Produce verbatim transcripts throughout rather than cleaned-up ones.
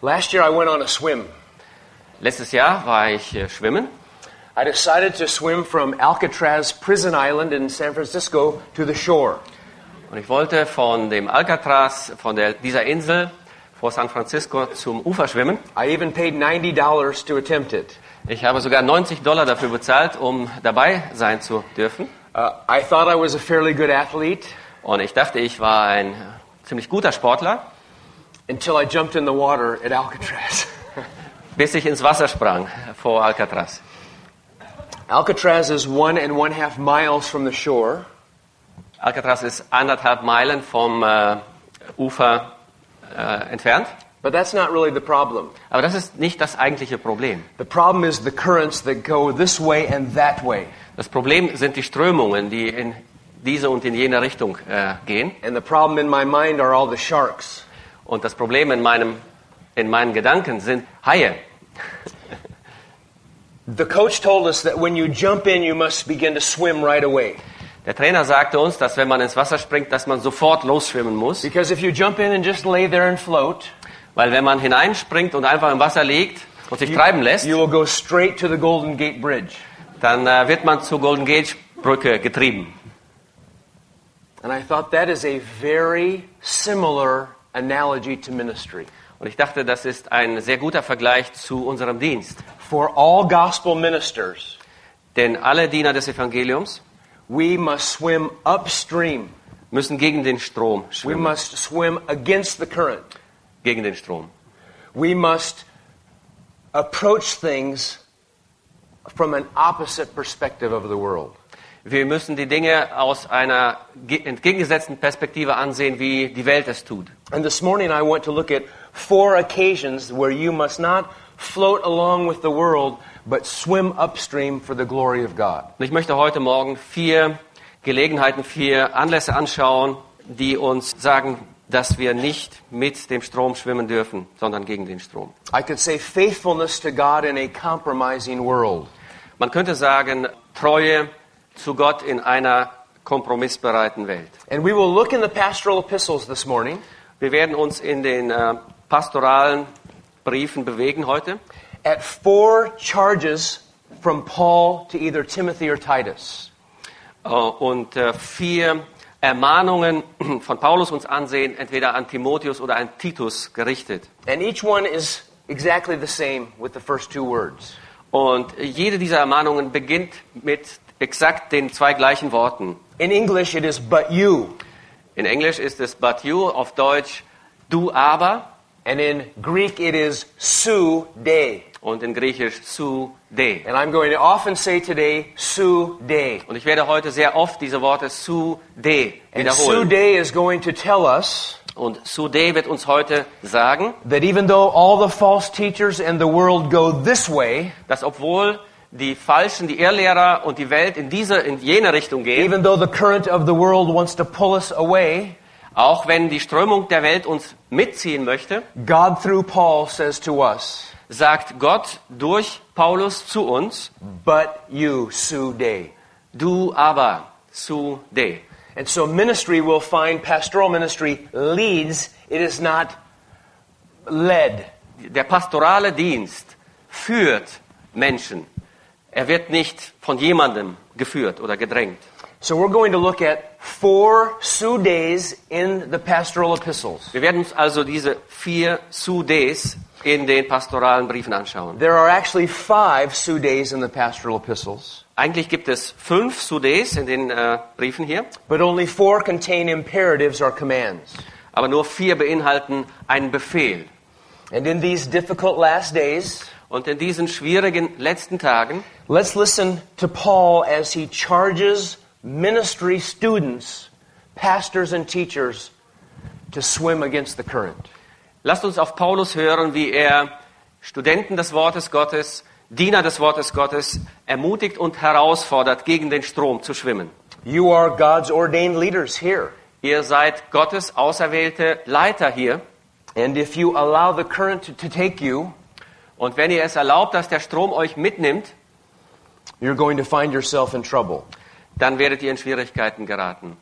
Last year I went on a swim. Letztes Jahr war ich äh, schwimmen. I decided to swim from Alcatraz prison island in San Francisco to the shore. Und ich wollte von dem Alcatraz, von der, dieser Insel vor San Francisco zum Ufer schwimmen. I even paid ninety dollars to attempt it. Ich habe sogar neunzig Dollar dafür bezahlt, um dabei sein zu dürfen. Uh, I thought I was a fairly good athlete. Und ich dachte, ich war ein ziemlich guter Sportler. Until I jumped in the water at Alcatraz. Bis ich ins Wasser sprang vor Alcatraz. Alcatraz is one and one half miles from the shore. Alcatraz ist anderthalb Meilen vom äh, Ufer äh, entfernt. But that's not really the problem. Aber das ist nicht das eigentliche Problem. The problem is the currents that go this way and that way. Das Problem sind die Strömungen, die in diese und in jene Richtung äh, gehen. And the problem in my mind are all the sharks. Und das Problem in meinem in meinen Gedanken sind Haie. The coach told us that when you jump in, you must begin to swim right away. Der Trainer sagte uns, dass wenn man ins Wasser springt, dass man sofort losschwimmen muss. Because if you jump in and just lay there and float, weil wenn man hineinspringt und einfach im Wasser liegt und sich you, treiben lässt, you will go straight to the Golden Gate Bridge. Dann äh, wird man zur Golden Gate Brücke getrieben. And I thought that is a very similar analogy to ministry. Und ich dachte, das ist ein sehr guter Vergleich zu unserem Dienst. For all gospel ministers, denn alle Diener des Evangeliums, we must swim upstream, müssen gegen den Strom schwimmen. We must swim against the current, gegen den Strom. We must approach things from an opposite perspective of the world. Wir müssen die Dinge aus einer entgegengesetzten Perspektive ansehen, wie die Welt es tut. And this morning I want to look at four occasions where you must not float along with the world, but swim upstream for the glory of God. Ich möchte heute Morgen vier Gelegenheiten, vier Anlässe anschauen, die uns sagen, dass wir nicht mit dem Strom schwimmen dürfen, sondern gegen den Strom. I could say faithfulness to God in a compromising world. Man könnte sagen, Treue zu Gott in einer kompromissbereiten Welt. And we will look in the pastoral epistles this morning. Wir werden uns in den äh, pastoralen Briefen bewegen heute. At four charges from Paul to either Timothy or Titus. Uh, und äh, vier Ermahnungen von Paulus uns ansehen, entweder an Timotheus oder an Titus gerichtet. And each one is exactly the same with the first two words. Und jede dieser Ermahnungen beginnt mit exakt den zwei gleichen Worten. In English it is but you. In Englisch ist es but you, auf Deutsch du aber. And in Greek it is su de. Und in Griechisch su de. And I'm going to often say today su de. Und ich werde heute sehr oft diese Worte su de wiederholen. And su de is going to tell us. Und su de wird uns heute sagen, that even though all the false teachers and the world go this way, dass obwohl die Falschen, die Irrlehrer und die Welt in diese, in jene Richtung gehen. Even though the current of the world wants to pull us away, auch wenn die Strömung der Welt uns mitziehen möchte, God through Paul says to us, sagt Gott durch Paulus zu uns, but you, su de. Du aber, su de. And so ministry will find, pastoral ministry leads, it is not led. Der pastorale Dienst führt Menschen. Er wird nicht von jemandem geführt oder gedrängt. So we're going to look at four Sudes in the pastoral epistles. Wir werden uns also diese vier Sudes in den pastoralen Briefen anschauen. There are actually five Sudes in the pastoral epistles. Eigentlich gibt es fünf Sudes in den äh, Briefen hier. But only four contain imperatives or commands. Aber nur vier beinhalten einen Befehl. And in these difficult last days, und in diesen schwierigen letzten Tagen, let's listen to Paul as he charges ministry students, pastors and teachers to swim against the current. Lasst uns auf Paulus hören, wie er Studenten des Wortes Gottes, Diener des Wortes Gottes, ermutigt und herausfordert, gegen den Strom zu schwimmen. You are God's ordained leaders here. Ihr seid Gottes auserwählte Leiter hier. And if you allow the current to take you, und wenn ihr es erlaubt, dass der Strom euch mitnimmt, you're going to find yourself in trouble. Dann werdet ihr in Schwierigkeiten geraten.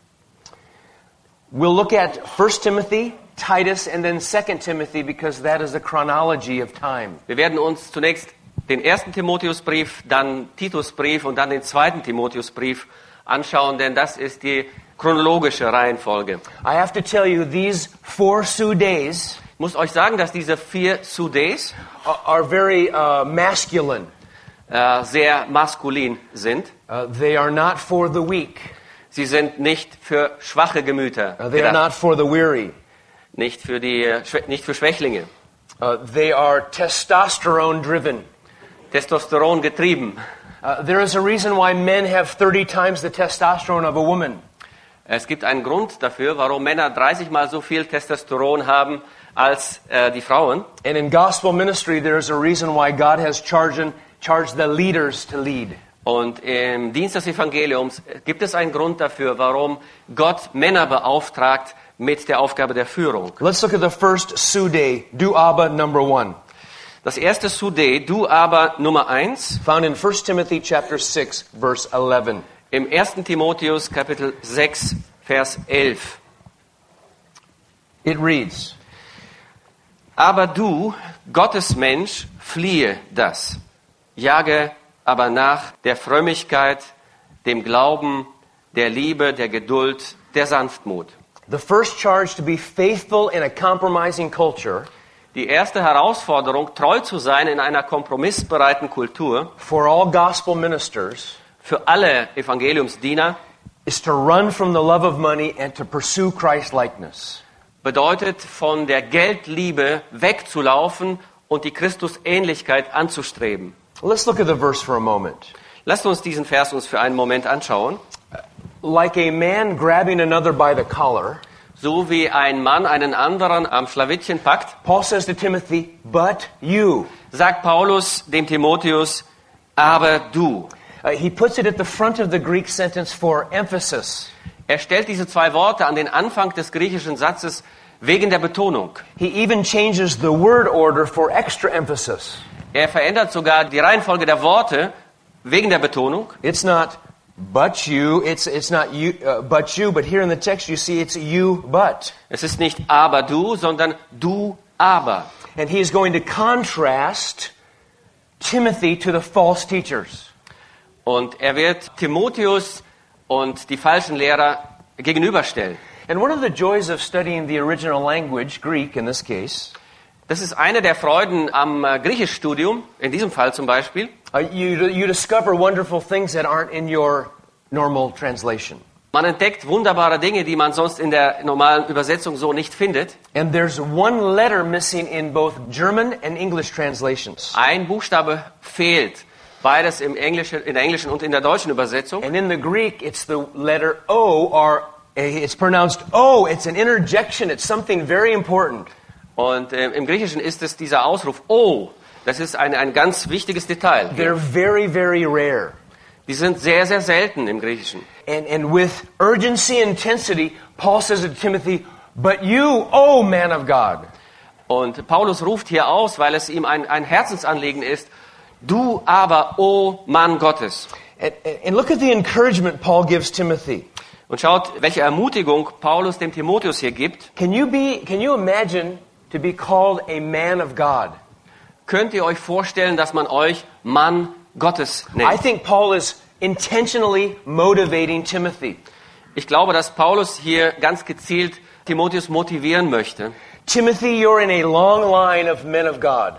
We'll look at First Timothy, Titus and then Second Timothy because that is the chronology of time. Wir werden uns zunächst den ersten Timotheusbrief, dann Titusbrief und dann den zweiten Timotheusbrief anschauen, denn das ist die chronologische Reihenfolge. I have to tell you these four Sudays. Ich muss euch sagen, dass diese vier Sudays are very uh, masculine. Uh, sehr maskulin sind. Uh, they are not for the weak. Sie sind nicht für schwache Gemüter. Uh, they gedacht. Are not for the weary. Nicht für die nicht für Schwächlinge. Uh, they are testosterone driven. Testosteron getrieben. Uh, there is a reason why men have thirty times the testosterone of a woman. Es gibt einen Grund dafür, warum Männer dreißig mal so viel Testosteron haben als äh, die Frauen. And in gospel ministry there is a reason why God has chosen charge the leaders to lead. Und im Dienst des Evangeliums gibt es einen Grund dafür, warum Gott Männer beauftragt mit der Aufgabe der Führung. Let's look at the first Sude, du aber number one. Das erste Sude, du aber Nummer eins, found in First Timothy chapter six verse eleven. Im ersten Timotheus Kapitel sechs Vers elf. It reads: Aber du, Gottesmensch, fliehe das. Jage aber nach der Frömmigkeit, dem Glauben, der Liebe, der Geduld, der Sanftmut. The first charge to be faithful in a compromising culture. Die erste Herausforderung, treu zu sein in einer kompromissbereiten Kultur. For all gospel ministers. Für alle Evangeliumsdiener. Is to run from the love of money and to pursue Christ likeness. Bedeutet, von der Geldliebe wegzulaufen und die Christusähnlichkeit anzustreben. Let's look at the verse for a moment. Lasst uns diesen Vers uns für einen Moment anschauen. Like a man grabbing another by the collar, so wie ein Mann einen anderen am Schlawittchen packt. Paul says to Timothy, but you. Sagt Paulus dem Timotheus, aber du. Uh, he puts it at the front of the Greek sentence for emphasis. Er stellt diese zwei Worte an den Anfang des griechischen Satzes wegen der Betonung. He even changes the word order for extra emphasis. Er verändert sogar die Reihenfolge der Worte wegen der Betonung. It's not but you, it's it's not you uh, but you, but here in the text you see it's you but. Es ist nicht aber du, sondern du aber. And he is going to contrast Timothy to the false teachers. Und er wird Timotheus und die falschen Lehrer gegenüberstellen. And one of the joys of studying the original language, Greek in this case. Das ist eine der Freuden am Griechischstudium, in diesem Fall zum Beispiel. Uh, you, you discover wonderful things that aren't in your normal translation. Man entdeckt wunderbare Dinge, die man sonst in der normalen Übersetzung so nicht findet. And there's one letter missing in both German and English translations. Ein Buchstabe fehlt, beides im Englischen, in der englischen und in der deutschen Übersetzung. And in the Greek it's the letter O, or it's pronounced O, it's an interjection, it's something very important. Und äh, im Griechischen ist es dieser Ausruf, oh, das ist ein, ein ganz wichtiges Detail. They're very, very rare. Die sind sehr, sehr selten im Griechischen. And, and with urgency, intensity, Paul says to Timothy, but you, oh man of God. Und Paulus ruft hier aus, weil es ihm ein, ein Herzensanliegen ist, du aber, oh Mann Gottes. And, and look at the encouragement Paul gives Timothy. Und schaut, welche Ermutigung Paulus dem Timotheus hier gibt. Can you be, can you imagine to be called a man of God? Könnt ihr euch vorstellen, dass man euch Mann Gottes nennt? I think Paul is intentionally motivating Timothy. Ich glaube, dass Paulus hier ganz gezielt Timotheus motivieren möchte. Timothy, you're in a long line of men of God.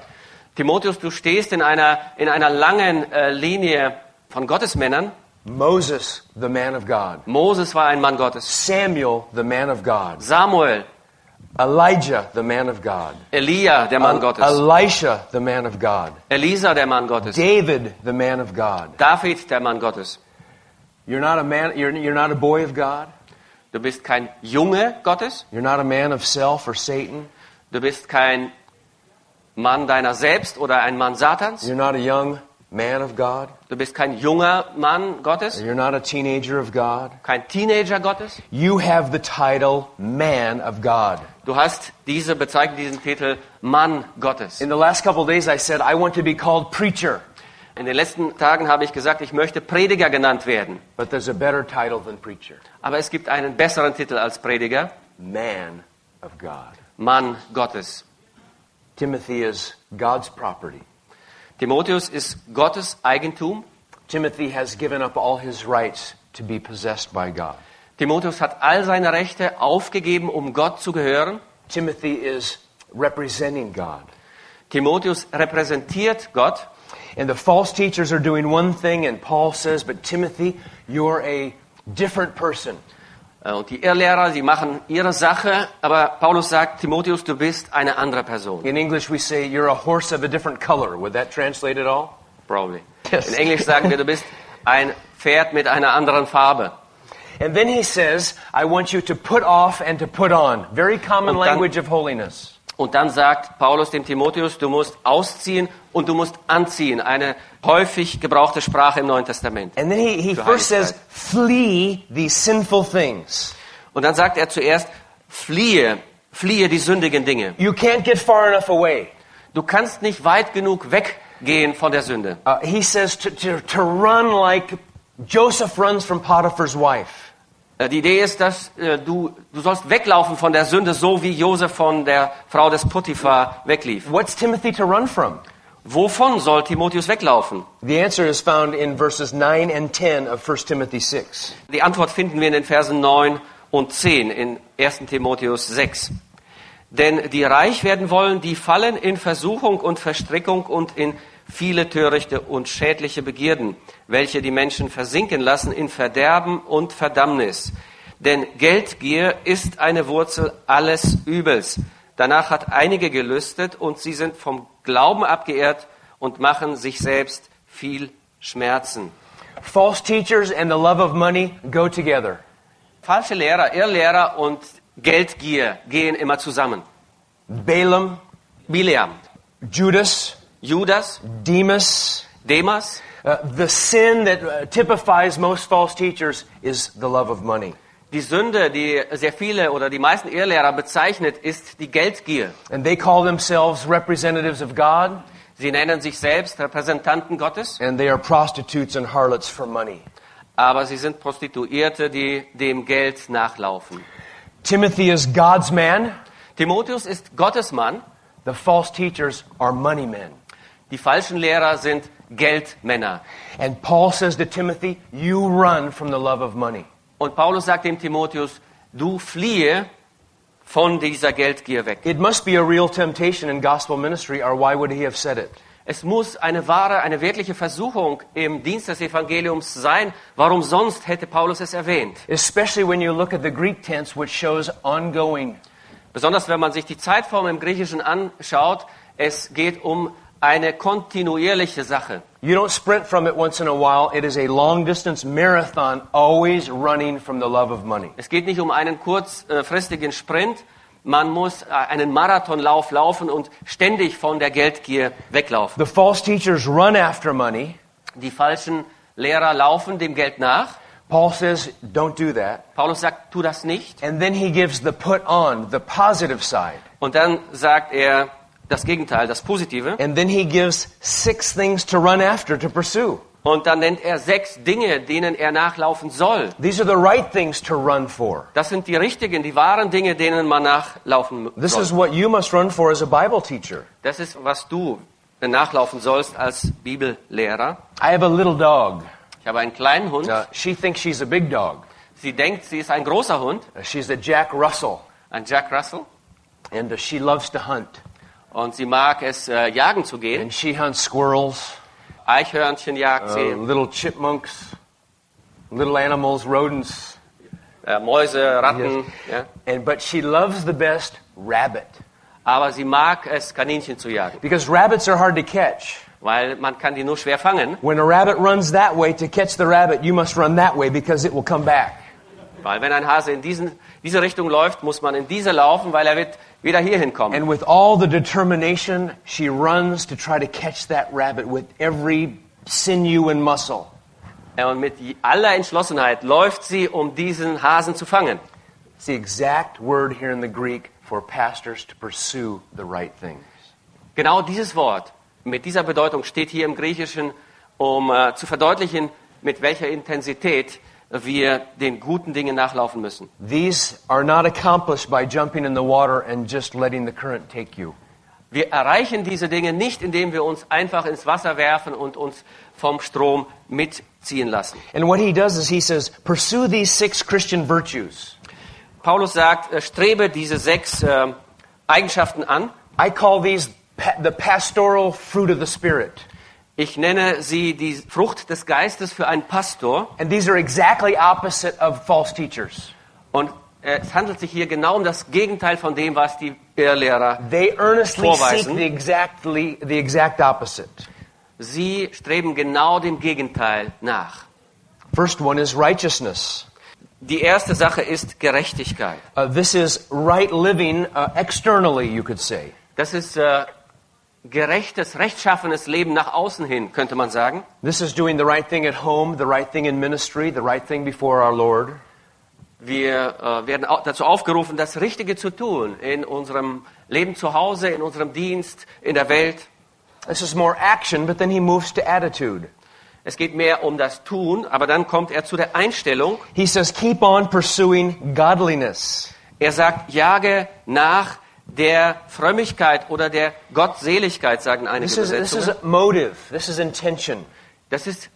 Timotheus, du stehst in einer in einer langen äh, Linie von Gottesmännern. Moses, the man of God. Moses war ein Mann Gottes. Samuel, the man of God. Samuel. Elijah, the man of God. Elia, der Mann Gottes. Elisha, the man of God. Elisa, der Mann Gottes. David, the man of God. David, der Mann Gottes. You're not a man. You're, you're not a boy of God. Du bist kein Junge Gottes. You're not a man of self or Satan. Du bist kein Mann deiner selbst oder ein Mann Satans. You're not a young man of God. Du bist kein junger Mann Gottes. You're not a teenager of God. Kein Teenager Gottes. You have the title Man of God. Du hast diese bezeichnet diesen Titel Mann Gottes. In the last couple of days I said I want to be called preacher. In den letzten Tagen habe ich gesagt, ich möchte Prediger genannt werden. But there's a better title than preacher. Aber es gibt einen besseren Titel als Prediger. Man of God. Mann Gottes. Timothy is God's property. Timotheus ist Gottes Eigentum. Timothy has given up all his rights to be possessed by God. Timotheus hat all seine Rechte aufgegeben, um Gott zu gehören. Timothy is representing God. Timotheus repräsentiert Gott. And the false teachers are doing one thing, and Paul says, but Timothy, you're a different person. Und die Irrlehrer, sie machen ihre Sache, aber Paulus sagt, Timotheus, du bist eine andere Person. In English we say, you're a horse of a different color. Would that translate at all? Probably. Yes. In Englisch sagen wir, du bist ein Pferd mit einer anderen Farbe. And then he says, I want you to put off and to put on. Very common dann, language of holiness. Und dann sagt Paulus dem Timotheus, du musst ausziehen und du musst anziehen. Eine häufig gebrauchte Sprache im Neuen Testament. And then he, he first says, flee these sinful things. Und dann sagt er zuerst, fliehe, fliehe die sündigen Dinge. You can't get far enough away. Du kannst nicht weit genug weggehen von der Sünde. Uh, he says to, to, to run like Joseph runs from Potiphar's wife. Die Idee ist, dass äh, du, du sollst weglaufen von der Sünde, so wie Josef von der Frau des Potiphar weglief. What's Timothy to run from? Wovon soll Timotheus weglaufen? The answer is found in verses nine and ten of First Timothy six. Die Antwort finden wir in den Versen neun und zehn in Erster Timotheus sechs. Denn die reich werden wollen, die fallen in Versuchung und Verstrickung und in viele törichte und schädliche Begierden, welche die Menschen versinken lassen in Verderben und Verdammnis. Denn Geldgier ist eine Wurzel alles Übels. Danach hat einige gelüstet und sie sind vom Glauben abgeirrt und machen sich selbst viel Schmerzen. False teachers and the love of money go together. Falsche Lehrer, Irrlehrer und Geldgier gehen immer zusammen. Balaam, Balaam, Judas, Judas, Demas, Demas. Uh, the sin that uh, typifies most false teachers is the love of money. Die Sünde, die sehr viele oder die meisten Irrlehrer bezeichnet, ist die Geldgier. And they call themselves representatives of God. Sie nennen sich selbst Repräsentanten Gottes. And they are prostitutes and harlots for money. Aber sie sind Prostituierte, die dem Geld nachlaufen. Timothy is God's man. Timotheus ist Gottes Mann. The false teachers are money men. Die falschen Lehrer sind Geldmänner. And Paul says to Timothy, you run from the love of money. Und Paulus sagt dem Timotheus, du fliehe von dieser Geldgier weg. It must be a real temptation in gospel ministry, or why would he have said it? Es muss eine wahre, eine wirkliche Versuchung im Dienst des Evangeliums sein. Warum sonst hätte Paulus es erwähnt? Especially when you look at the Greek tense, which shows ongoing. Besonders wenn man sich die Zeitform im Griechischen anschaut, es geht um eine kontinuierliche Sache. You don't sprint from it once in a while. It is a long-distance marathon, always running from the love of money. Es geht nicht um einen kurzfristigen Sprint. Man muss einen Marathonlauf laufen und ständig von der Geldgier weglaufen. The false teachers run after money. Die falschen Lehrer laufen dem Geld nach. Paul says, don't do that. Paulus sagt, tu das nicht. And then he gives the put on, the positive side. Und dann sagt er das Gegenteil, das Positive. And then he gives six things to run after, to pursue. Und dann nennt er sechs Dinge, denen er nachlaufen soll. These are the right things to run for. Das sind die richtigen, die wahren Dinge, denen man nachlaufen soll. This is what you must run for as a Bible teacher. Das ist, was du nachlaufen sollst als Bibellehrer. I have a little dog. Ich habe einen kleinen Hund. Uh, she thinks she's a big dog. Sie denkt, sie ist ein großer Hund. Uh, she's a Jack Russell. Ein Jack Russell. And uh, she loves to hunt. Und sie mag es, äh, jagen zu gehen. And she hunts squirrels. Eichhörnchen jagt sie. Uh, little chipmunks, little animals, rodents. Äh, Mäuse, Ratten. Yes. Yeah. And, but she loves the best rabbit. Aber sie mag es, Kaninchen zu jagen. Because rabbits are hard to catch. Weil man kann die nur schwer fangen. When a rabbit runs that way to catch the rabbit, you must run that way because it will come back. Weil wenn ein Hase in diesen, diese Richtung läuft, muss man in diese laufen, weil er wird wieder hierhin kommen. And with all the determination, she runs to try to catch that rabbit with every sinew and muscle. Und mit aller Entschlossenheit läuft sie, um diesen Hasen zu fangen. It's the exact word here in the Greek for pastors to pursue the right things. Genau dieses Wort mit dieser Bedeutung steht hier im Griechischen, um äh, zu verdeutlichen, mit welcher Intensität wir den guten Dingen nachlaufen müssen. These are not accomplished by jumping in the water and just letting the current take you. Wir erreichen diese Dinge nicht, indem wir uns einfach ins Wasser werfen und uns vom Strom mitziehen lassen. And what he does is he says, pursue these six Christian virtues. Paulus sagt, strebe diese sechs äh, Eigenschaften an. I call these pa- the pastoral fruit of the Spirit. Ich nenne sie die Frucht des Geistes für einen Pastor. And these are exactly opposite of false teachers. Und es handelt sich hier genau um das Gegenteil von dem, was die Irrlehrer They earnestly vorweisen. Seek the exactly, the exact opposite. Sie streben genau dem Gegenteil nach. First one is righteousness. Die erste Sache ist Gerechtigkeit. Uh, this is right living uh, externally, you could say. Das ist uh, gerechtes, rechtschaffenes Leben nach außen hin, könnte man sagen. This is doing the right thing at home, the right thing in ministry, the right thing before our Lord. Wir äh, werden dazu aufgerufen, das Richtige zu tun in unserem Leben zu Hause, in unserem Dienst, in der Welt. This is more action, but then he moves to attitude. Es geht mehr um das Tun, aber dann kommt er zu der Einstellung. He says, keep on pursuing godliness. Er sagt, jage nach der Frömmigkeit oder der Gottseligkeit, sagen einige this is, Übersetzungen. This is motive, this is intention. Das ist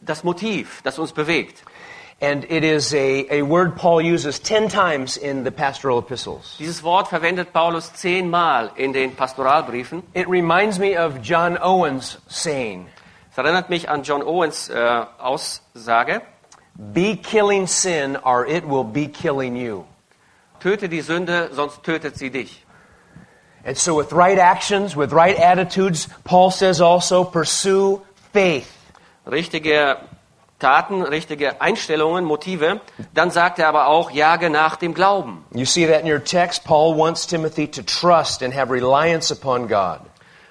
das Motiv, das uns bewegt. And it is a, a word Paul uses ten times in the pastoral epistles. Dieses Wort verwendet Paulus zehnmal in den Pastoralbriefen. It reminds me of John Owen's saying. Es erinnert mich an John Owens äh, Aussage. Be killing sin or it will be killing you. Töte die Sünde, sonst tötet sie dich. And so with right actions, with right attitudes, Paul says also pursue faith. Richtige Taten, richtige Einstellungen, Motive. Dann sagt er aber auch, jage nach dem Glauben. You see that in your text. Paul wants Timothy to trust and have reliance upon God.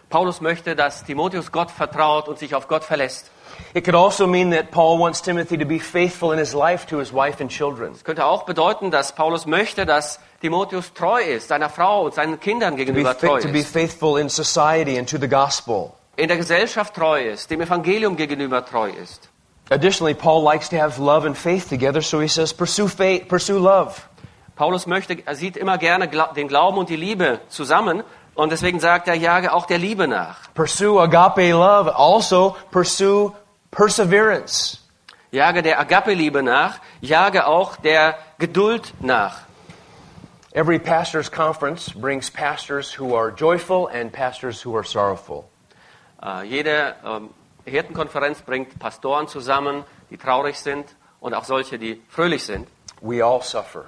Paulus möchte, dass Timotheus Gott vertraut und sich auf Gott verlässt. It could also mean that Paul wants Timothy to be faithful in his life to his wife and children. Es könnte auch bedeuten, dass Paulus möchte, dass Timotheus treu ist, seiner Frau und seinen Kindern gegenüber treu ist. To be faithful in society and to the gospel. In der Gesellschaft treu ist, dem Evangelium gegenüber treu ist. Additionally, Paul likes to have love and faith together, so he says, pursue faith, pursue love. Paulus möchte, er sieht immer gerne den Glauben und die Liebe zusammen, und deswegen sagt er, jage auch der Liebe nach. Pursue agape love, also pursue perseverance. Jage der Agape-Liebe nach, jage auch der Geduld nach. Every pastor's conference brings pastors who are joyful and pastors who are sorrowful. Uh, jede um Die Hirtenkonferenz bringt Pastoren zusammen, die traurig sind und auch solche, die fröhlich sind. We all suffer.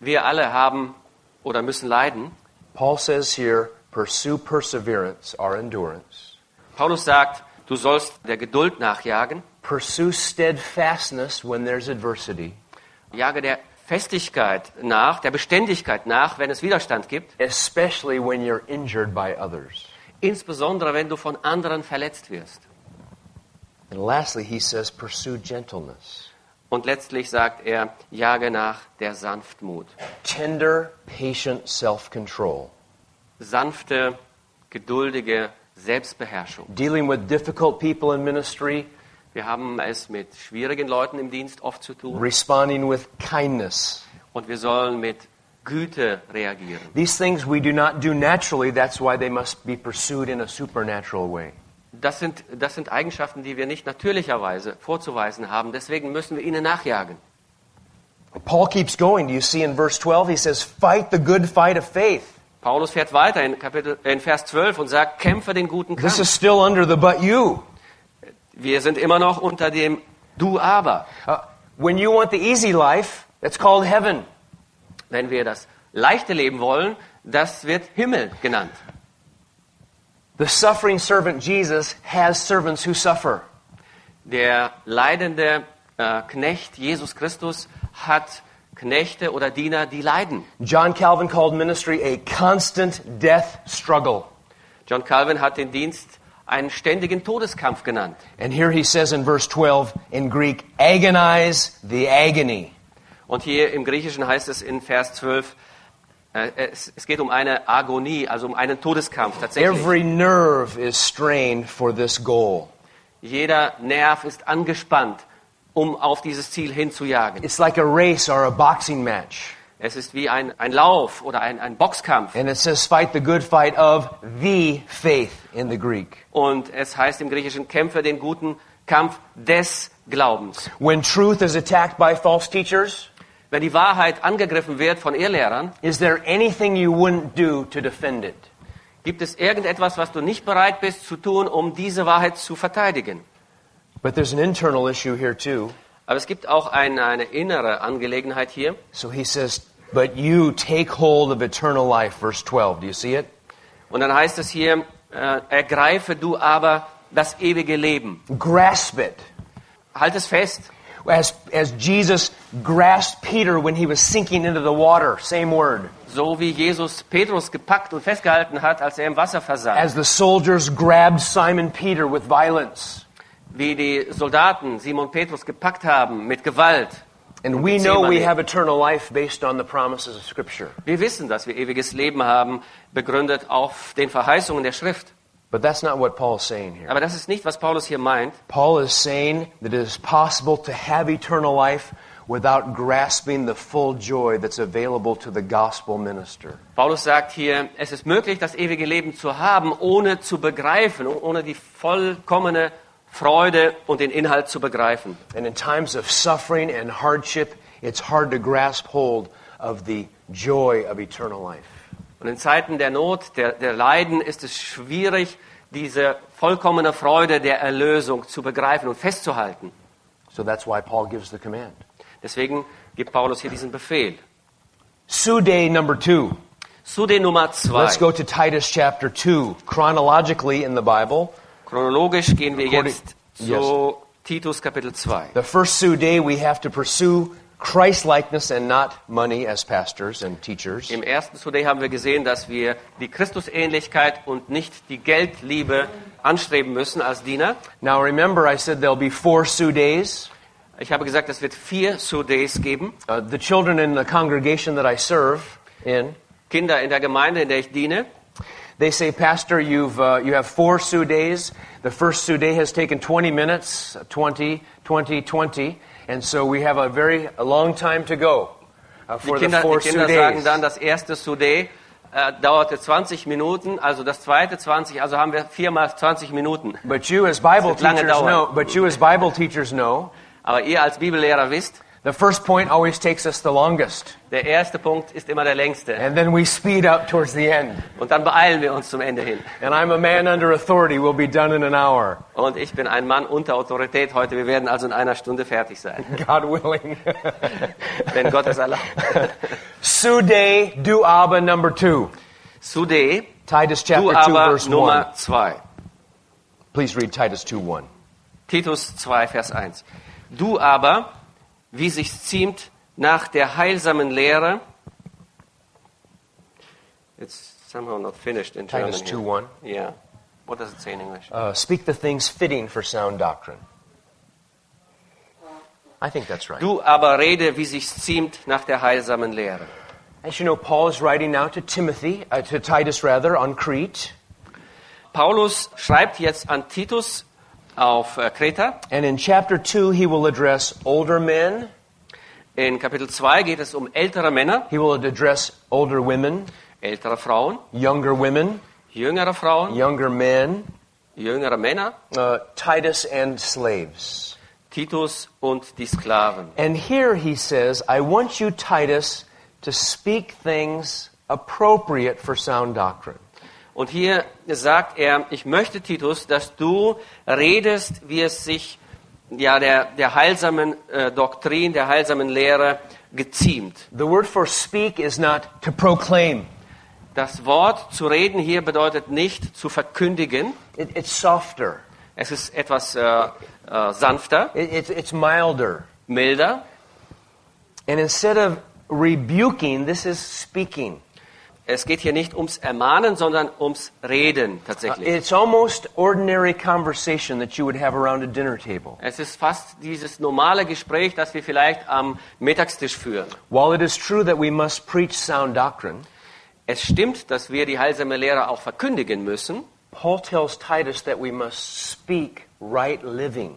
Wir alle haben oder müssen leiden. Paul says here, pursue perseverance or endurance. Paulus sagt, du sollst der Geduld nachjagen. Pursue steadfastness when there's adversity. Jage der Festigkeit nach, der Beständigkeit nach, wenn es Widerstand gibt. Especially when you're injured by others. Insbesondere, wenn du von anderen verletzt wirst. And lastly, he says, pursue gentleness. Und letztlich sagt er, jage nach der Sanftmut. Tender, patient self-control. Sanfte, geduldige Selbstbeherrschung. Dealing with difficult people in ministry. Wir haben es mit schwierigen Leuten im Dienst oft zu tun. Responding with kindness. Und wir sollen mit Güte reagieren. These things we do not do naturally, that's why they must be pursued in a supernatural way. Das sind, das sind Eigenschaften, die wir nicht natürlicherweise vorzuweisen haben. Deswegen müssen wir ihnen nachjagen. Paul keeps going. Do you see in verse twelve? He says, fight the good fight of faith. Paulus fährt weiter in, Kapitel, in Vers zwölf und sagt, kämpfe den guten Kampf. This is still under the but you. Wir sind immer noch unter dem du aber. Uh, when you want the easy life, that's called heaven. Wenn wir das leichte Leben wollen, das wird Himmel genannt. The suffering servant Jesus has servants who suffer. Der leidende äh, Knecht Jesus Christus hat Knechte oder Diener, die leiden. John Calvin called ministry a constant death struggle. John Calvin hat den Dienst einen ständigen Todeskampf genannt. And here he says in verse twelve in Greek, agonize the agony. Und hier im Griechischen heißt es in Vers zwölf, äh, es, es geht um eine Agonie, also um einen Todeskampf tatsächlich. Every nerve is strained for this goal. Jeder Nerv ist angespannt, um auf dieses Ziel hinzujagen. It's like a race or a boxing match. Es ist wie ein, ein Lauf oder ein, ein Boxkampf. And it says, fight the good fight of the faith in the Greek. Und es heißt im Griechischen, kämpfe den guten Kampf des Glaubens. When truth is attacked by false teachers, wenn die Wahrheit angegriffen wird von Irrlehrern, is there anything you wouldn't do to defend it? Gibt es irgendetwas, was du nicht bereit bist zu tun, um diese Wahrheit zu verteidigen? But there's an internal issue here too. Aber es gibt auch ein, eine innere Angelegenheit hier. So he says, but you take hold of eternal life, verse twelve. Do you see it? Und dann heißt es hier, äh, ergreife du aber das ewige Leben. Grasp it. Halt es fest. As, as Jesus grasped Peter when he was sinking into the water, same word. So wie Jesus Petrus gepackt und festgehalten hat, als er im Wasser versank. As the soldiers grabbed Simon Peter with violence. Wie die Soldaten Simon Petrus gepackt haben mit Gewalt. And we know we have eternal life based on the promises of Scripture. Wir wissen, dass wir ewiges Leben haben, begründet auf den Verheißungen der Schrift. But that's not what Paul's saying here. Aber das ist nicht, was Paulus hier meint. Paul is saying that it is possible to have eternal life without grasping the full joy that's available to the gospel minister. Paulus sagt hier, es ist möglich, das ewige Leben zu haben, ohne zu begreifen, ohne die vollkommene Freude und den Inhalt zu begreifen. And in times of suffering and hardship, it's hard to grasp hold of the joy of eternal life. Und in Zeiten der Not, der, der Leiden, ist es schwierig, diese vollkommene Freude der Erlösung zu begreifen und festzuhalten. So that's why Paul gives the command. Deswegen gibt Paulus hier diesen Befehl. Sude number two. Sude Nummer zwei. Let's go to Titus chapter two, chronologically in the Bible. Chronologisch gehen wir jetzt zu Titus Kapitel zwei. The first Sude we have to pursue Christ likeness and not money as pastors and teachers. Im ersten Sude haben wir gesehen, dass wir die Christusähnlichkeit und nicht die Geldliebe anstreben müssen als Diener. Now remember I said there'll be four Sudes. Ich habe gesagt, es wird vier Sudes geben. Uh, the children in the congregation that I serve in, Kinder in der Gemeinde, in der ich diene. They say, Pastor, you've uh, you have four Sudes. The first Sude has taken twenty minutes, twenty, twenty, twenty, and so we have a very a long time to go uh, for die Kinder, the four die Kinder Sudes. Sagen dann, das erste Sude äh, dauerte zwanzig Minuten, also das zweite zwanzig, also haben wir viermal zwanzig Minuten. But you as Bible teachers know, but you as Bible teachers know. Aber ihr als Bibellehrer wisst. The first point always takes us the longest. Der erste Punkt ist immer der längste. And then we speed up towards the end. Und dann beeilen wir uns zum Ende hin. And I'm a man under authority. We'll be done in an hour. Und ich bin ein Mann unter Autorität heute. Wir werden also in einer Stunde fertig sein. God willing. Wenn Gott es erlaubt. Sude, du aber number two. Sude, Titus chapter du aber two, verse Nummer zwei. Please read Titus two one. Titus zwei, Vers eins. Du aber, wie sich's ziemt, nach der heilsamen Lehre. It's somehow not finished in German. Titus two one. Yeah. What does it say in English? Uh, speak the things fitting for sound doctrine. I think that's right. Du aber rede, wie sich's ziemt, nach der heilsamen Lehre. As you know, Paul is writing now to Timothy, uh, to Titus rather, on Crete. Paulus schreibt jetzt an Titus auf Kreta. And in chapter two he will address older men. In Kapitel zwei geht es um ältere Männer. He will address older women, ältere Frauen, younger women, jüngere Frauen, younger men, jüngere Männer, uh, Titus and slaves. Titus und die Sklaven. And here he says, I want you, Titus, to speak things appropriate for sound doctrine. Und hier sagt er, ich möchte, Titus, dass du redest, wie es sich ja, der, der heilsamen äh, Doktrin, der heilsamen Lehre geziemt. The word for speak is not to proclaim. Das Wort zu reden hier bedeutet nicht zu verkündigen. It, it's softer. Es ist etwas äh, äh, sanfter. It, it's, it's milder. Milder. And instead of rebuking, this is speaking. Es geht hier nicht ums Ermahnen, sondern ums Reden tatsächlich. It's almost ordinary conversation that you would have around a dinner table. Es ist fast dieses normale Gespräch, das wir vielleicht am Mittagstisch führen. While it is true that we must preach sound doctrine, es stimmt, dass wir die heilsame Lehre auch verkündigen müssen. Paul tells Titus that we must speak right living.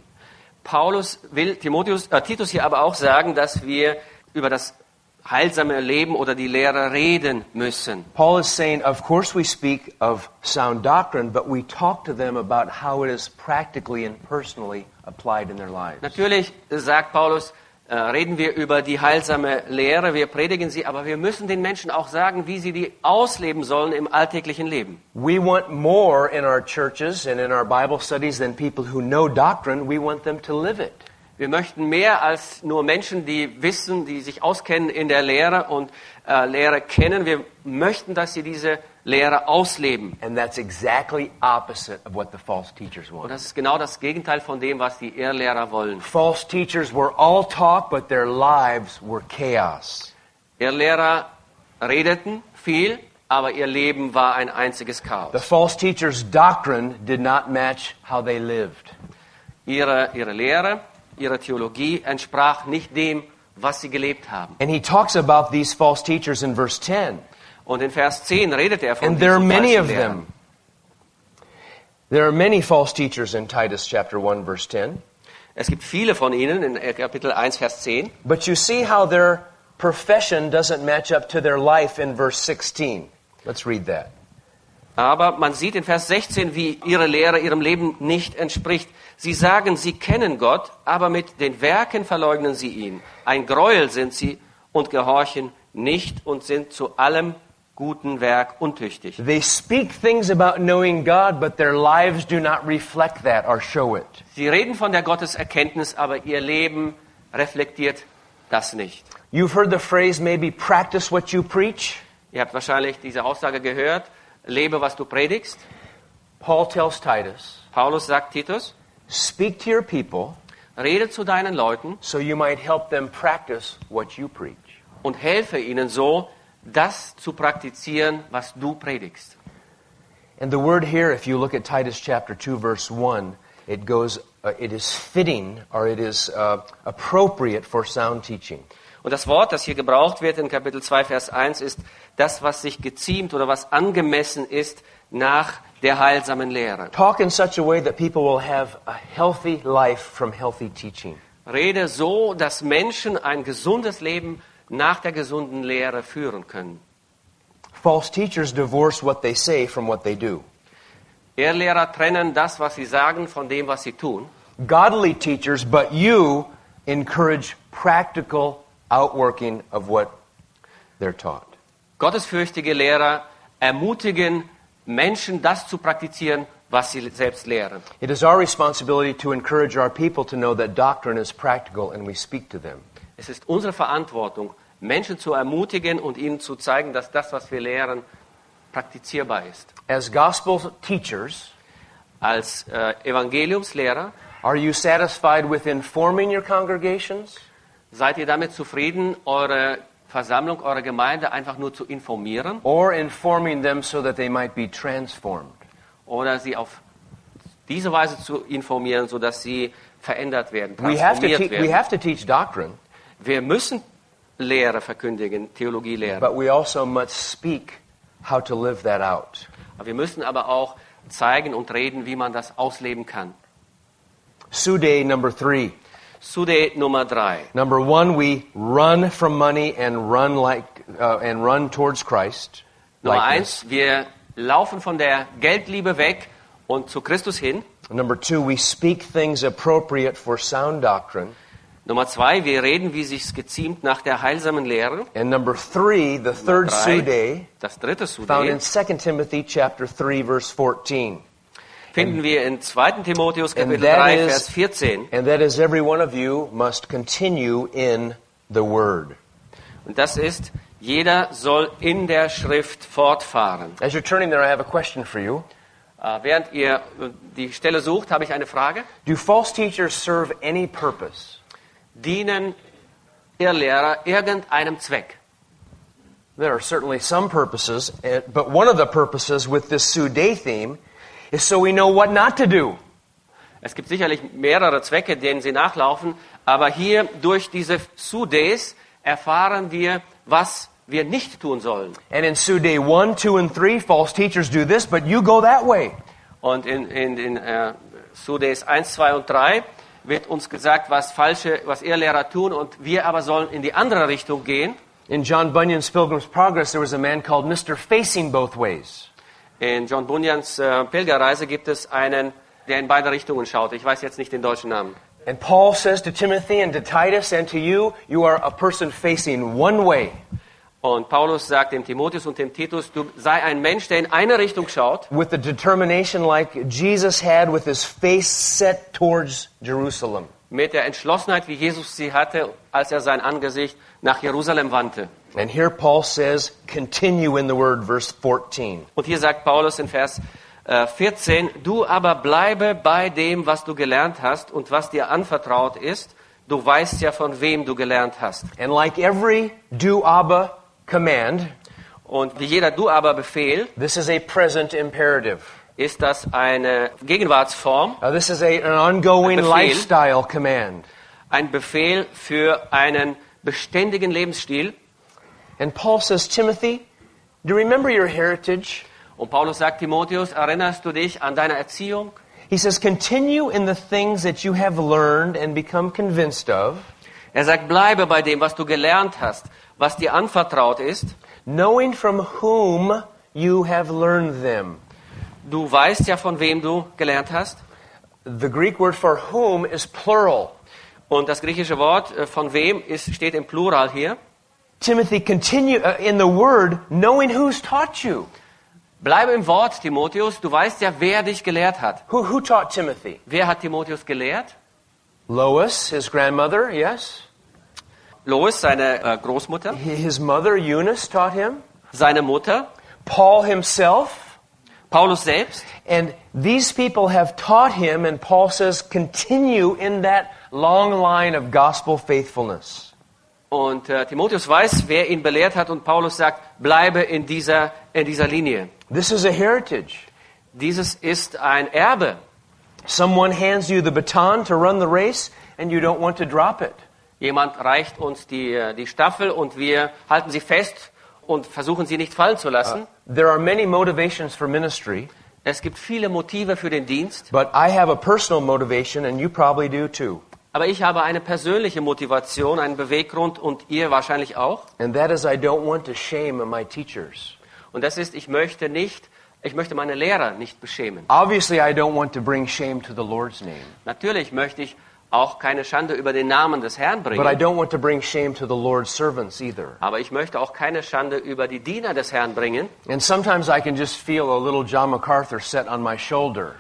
Paulus will Timotheus, äh, Titus hier aber auch sagen, dass wir über das heilsame Leben oder die Lehre reden müssen. Paul is saying, of course we speak of sound doctrine, but we talk to them about how it is practically and personally applied in their lives. Natürlich sagt Paulus, äh, reden wir über die heilsame Lehre, wir predigen sie, aber wir müssen den Menschen auch sagen, wie sie die ausleben sollen im alltäglichen Leben. We want more in our churches and in our Bible studies than people who know doctrine. We want them to live it. Wir möchten mehr als nur Menschen, die wissen, die sich auskennen in der Lehre und äh, Lehre kennen. Wir möchten, dass sie diese Lehre ausleben. And that's exactly opposite of what the false teachers want. Und das ist genau das Gegenteil von dem, was die Irrlehrer wollen. False teachers were all talk, but their lives were chaos. Irrlehrer redeten viel, aber ihr Leben war ein einziges Chaos. The false teachers' doctrine did not match how they lived. Ihre ihre Lehre, ihre Theologie entsprach nicht dem, was sie gelebt haben. And he talks about these false teachers in verse ten. Und in Vers zehn redet er von And there are many of them. There are many false teachers in Titus chapter one verse ten. Es gibt viele von ihnen in Kapitel eins Vers zehn. But you see how their profession doesn't match up to their life in verse sixteen. Let's read that. Aber man sieht in Vers sechzehn, wie ihre Lehre ihrem Leben nicht entspricht. Sie sagen, sie kennen Gott, aber mit den Werken verleugnen sie ihn. Ein Gräuel sind sie und gehorchen nicht und sind zu allem guten Werk untüchtig. They speak things about knowing God, but their lives do not reflect that or show it. Sie reden von der Gotteserkenntnis, aber ihr Leben reflektiert das nicht. You've heard the phrase, maybe practice what you preach. Ihr habt wahrscheinlich diese Aussage gehört. Lebe, was du predigst. Paul tells Titus, Paulus sagt Titus, speak to your people, rede zu deinen Leuten, so you might help them practice what you preach. Und helfe ihnen so, das zu praktizieren, was du predigst. And the word here, if you look at Titus chapter two verse one, it goes uh, it is fitting or it is uh, appropriate for sound teaching. Und das Wort, das hier gebraucht wird in Kapitel zwei, Vers eins, ist das, was sich geziemt oder was angemessen ist nach der heilsamen Lehre. Talk in such a way that people will have a healthy life from healthy teaching. Rede so, dass Menschen ein gesundes Leben nach der gesunden Lehre führen können. False teachers divorce what they say from what they do. Irrlehrer trennen das, was sie sagen, von dem, was sie tun. Godly teachers, but you encourage practical outworking of what they're taught. Gottesfürchtige Lehrer ermutigen Menschen, das zu praktizieren, was sie selbst lehren. It is our responsibility to encourage our people to know that doctrine is practical and we speak to them. Es ist unsere Verantwortung, Menschen zu ermutigen und ihnen zu zeigen, dass das, was wir lehren, praktizierbar ist. As gospel teachers, als äh, Evangeliumslehrer, are you satisfied with informing your congregations? Seid ihr damit zufrieden, eure Versammlung, eure Gemeinde einfach nur zu informieren? Or informing them so that they might be transformed. Oder sie auf diese Weise zu informieren, so dass sie verändert werden, transformiert we te- werden. We have to teach doctrine. Wir müssen Lehre verkündigen, Theologie lehren. But we also must speak how to live that out. Wir müssen aber auch zeigen und reden, wie man das ausleben kann. Sude number three. Sude Nummer drei. Number one, we run from money and run like uh, and run towards Christ. Nummer eins, wir laufen von der Geldliebe weg und zu Christus hin. Number two, we speak things appropriate for sound doctrine. Nummer zwei, wir reden, wie sich's geziemt nach der heilsamen Lehre. And number three, the third Sude, das dritte Sude, found in Second Timothy chapter three verse fourteen. Finden wir in zweiten. Timotheus Kapitel drei is, Vers vierzehn. And that is, every one of you must continue in the word. Und das ist, jeder soll in der Schrift fortfahren. As you're turning there, I have a question for you. Uh, während ihr die Stelle sucht, habe ich eine Frage. Do false teachers serve any purpose? Dienen ihr Lehrer irgendeinem Zweck. There are certainly some purposes, but one of the purposes with this Sude theme is so we know what not to do. Es gibt sicherlich mehrere Zwecke, denen sie nachlaufen, aber hier durch diese Sudes erfahren wir, was wir nicht tun sollen. And in Sude one, two and three false teachers do this, but you go that way. Und in in in uh, Sudes eins, zwei und drei wird uns gesagt, was falsche, was Irrlehrer tun, und wir aber sollen in die andere Richtung gehen. In John Bunyan's Pilgrim's Progress there was a man called Mister Facing Both Ways. In John Bunyans uh, Pilgerreise gibt es einen, der in beide Richtungen schaut. Ich weiß jetzt nicht den deutschen Namen. And Paul says to Timothy and to Titus and to you, you are a person facing one way. Und Paulus sagt dem Timotheus und dem Titus, du sei ein Mensch, der in eine Richtung schaut. With the determination like Jesus had, with his face set towards Jerusalem. Mit der Entschlossenheit, wie Jesus sie hatte, als er sein Angesicht nach Jerusalem wandte. And here Paul says, continue in the word, verse fourteen. Und hier sagt Paulus in Vers vierzehn, du aber bleibe bei dem, was du gelernt hast und was dir anvertraut ist. Du weißt ja, von wem du gelernt hast. And like every do aber command, und wie jeder do aber Befehl, this is a present imperative. Ist das eine Gegenwartsform? Uh, this is a, an ongoing ein lifestyle command. Ein Befehl für einen beständigen Lebensstil. And Paul says, Timothy, do you remember your heritage? Und Paulus sagt Timotheus, erinnerst du dich an deine Erziehung? He says, continue in the things that you have learned and become convinced of. Er sagt, bleibe bei dem, was du gelernt hast, was dir anvertraut ist. Knowing from whom you have learned them. Du weißt ja, von wem du gelernt hast. The Greek word for whom is plural. Und das griechische Wort von wem ist, steht im Plural hier. Timothy, continue in the word, knowing who's taught you. Bleibe im Wort, Timotheus. Du weißt ja, wer dich gelehrt hat. Who, who taught Timothy? Wer hat Timotheus gelehrt? Lois, his grandmother, yes. Lois, seine äh, Großmutter. His mother, Eunice, taught him. Seine Mutter. Paul himself. Paulus selbst. And these people have taught him, and Paul says, continue in that long line of gospel faithfulness. Und äh, Timotheus weiß, wer ihn belehrt hat, und Paulus sagt, bleibe in dieser in dieser Linie. This is a heritage. Dieses ist ein Erbe. Someone hands you the baton to run the race, and you don't want to drop it. Jemand reicht uns die die Staffel, und wir halten sie fest und versuchen sie nicht fallen zu lassen. Uh, There are many motivations for ministry. Es gibt viele Motive für den Dienst. But I have a personal motivation, and you probably do too. Aber ich habe eine persönliche Motivation, einen Beweggrund, und ihr wahrscheinlich auch. And that is, I don't want to shame my teachers. Und das ist, ich möchte nicht, ich möchte meine Lehrer nicht beschämen. Obviously, I don't want to bring shame to the Lord's name. Natürlich möchte ich auch keine Schande über den Namen des Herrn bringen. But I don't want to bring shame to the Lord's servants either. Aber ich möchte auch keine Schande über die Diener des Herrn bringen. And sometimes I can just feel a little John MacArthur set on my shoulder.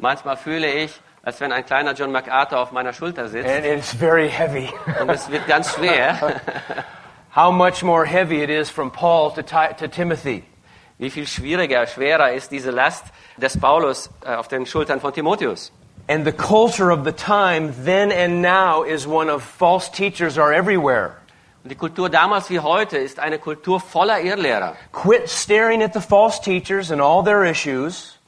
Manchmal fühle ich, als wenn ein kleiner John MacArthur auf meiner Schulter sitzt. And it's very heavy. Und es wird ganz schwer. How much more heavy it is from Paul to, to Timothy. Wie viel schwieriger, schwerer ist diese Last des Paulus auf den Schultern von Timotheus. And the culture of the time, then and now, is one of false teachers are everywhere. Die Kultur damals wie heute ist eine Kultur voller Irrlehrer. Quit staring at the false teachers and all their issues.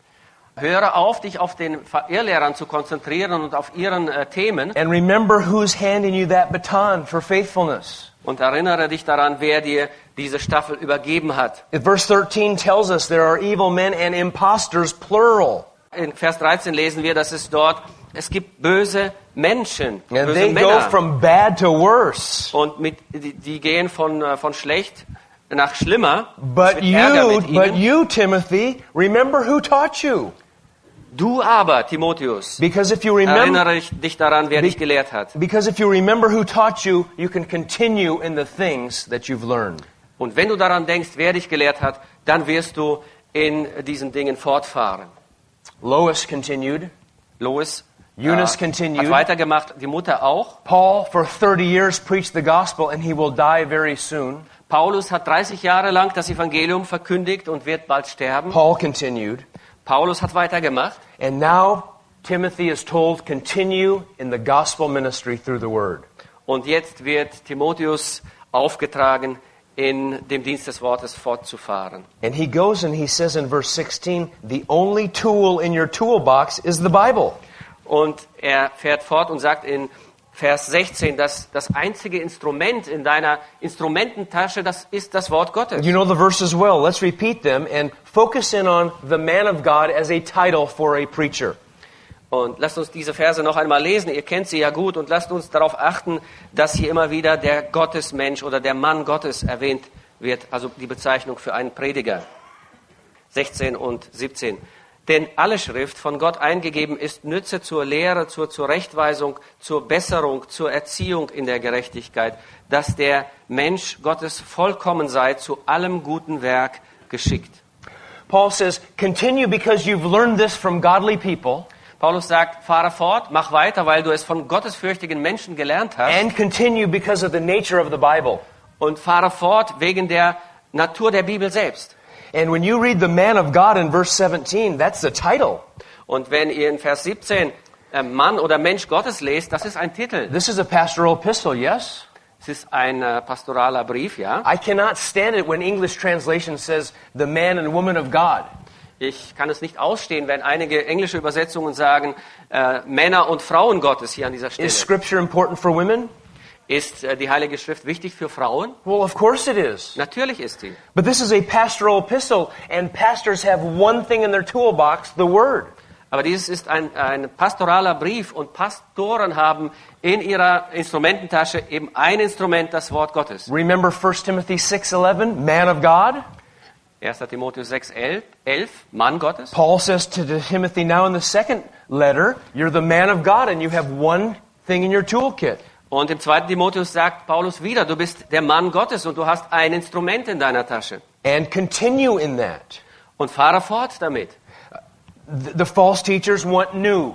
Höre auf, dich auf den Irrlehrern zu konzentrieren und auf ihren äh, Themen. And remember who's handing you that baton for faithfulness. Und erinnere dich daran, wer dir diese Staffel übergeben hat. Verse thirteen tells us there are evil men and impostors, plural. In Vers dreizehn lesen wir, dass es dort, es gibt böse Menschen, and böse they Männer. Go from bad to worse. Und mit, die, die gehen von, von schlecht nach schlimmer. But you, but you, Timothy, remember who taught you. Du aber, Timotheus, because if you remember, erinnere dich daran, wer be, dich gelehrt hat. Because if you remember who taught you, you can continue in the things that you've learned. Und wenn du daran denkst, wer dich gelehrt hat, dann wirst du in diesen Dingen fortfahren. Lois continued. Lois. Eunice uh, continued. Hat weitergemacht, die Mutter auch. Paul for thirty years preached the gospel, and he will die very soon. Paulus hat dreißig Jahre lang das Evangelium verkündigt und wird bald sterben. Paul continued. Paulus hat weitergemacht. And now Timothy is told, continue in the gospel ministry through the word. Und jetzt wird Timotheus aufgetragen, in dem Dienst des Wortes fortzufahren. And he goes and he says in verse sixteen, the only tool in your toolbox is the Bible. Und er fährt fort und sagt in Vers sechzehn, dass das einzige Instrument in deiner Instrumententasche, das ist das Wort Gottes. You know the verses well. Let's repeat them and focus in on the man of God as a title for a preacher. Und lasst uns diese Verse noch einmal lesen. Ihr kennt sie ja gut und lasst uns darauf achten, dass hier immer wieder der Gottesmensch oder der Mann Gottes erwähnt wird, also die Bezeichnung für einen Prediger. sechzehn und siebzehn. Denn alle Schrift von Gott eingegeben ist, nütze zur Lehre, zur Zurechtweisung, zur Besserung, zur Erziehung in der Gerechtigkeit, dass der Mensch Gottes vollkommen sei, zu allem guten Werk geschickt. Paul says, continue because you've learned this from godly people. Paulus sagt, fahre fort, mach weiter, weil du es von gottesfürchtigen Menschen gelernt hast. And continue because of the nature of the Bible. Und fahre fort wegen der Natur der Bibel selbst. And when you read the man of God in verse seventeen, that's the title. Und wenn ihr in Vers siebzehn äh, Mann oder Mensch Gottes lest, das ist ein Titel. This is a pastoral epistle, yes? Es ist ein äh, pastoraler Brief, ja? I cannot stand it when English translation says the man and woman of God. Ich kann es nicht ausstehen, wenn einige englische Übersetzungen sagen, äh, Männer und Frauen Gottes hier an dieser Stelle. Is Scripture important for women? Ist äh, die Heilige Schrift wichtig für Frauen? Well, of course it is. Natürlich ist sie. But this is a pastoral epistle and pastors have one thing in their toolbox, the word. Aber dieses ist ein, ein pastoraler Brief und Pastoren haben in ihrer Instrumententasche eben ein Instrument, das Wort Gottes. Remember First Timothy six eleven, man of God? Erster Timotheus sechs elf, Mann Gottes. Paul says to Timothy now in the second letter, you're the man of God and you have one thing in your toolkit. Und im zweiten Timotheus sagt Paulus wieder, du bist der Mann Gottes und du hast ein Instrument in deiner Tasche. And continue in that. Und fahre fort damit. The, the false teachers want new.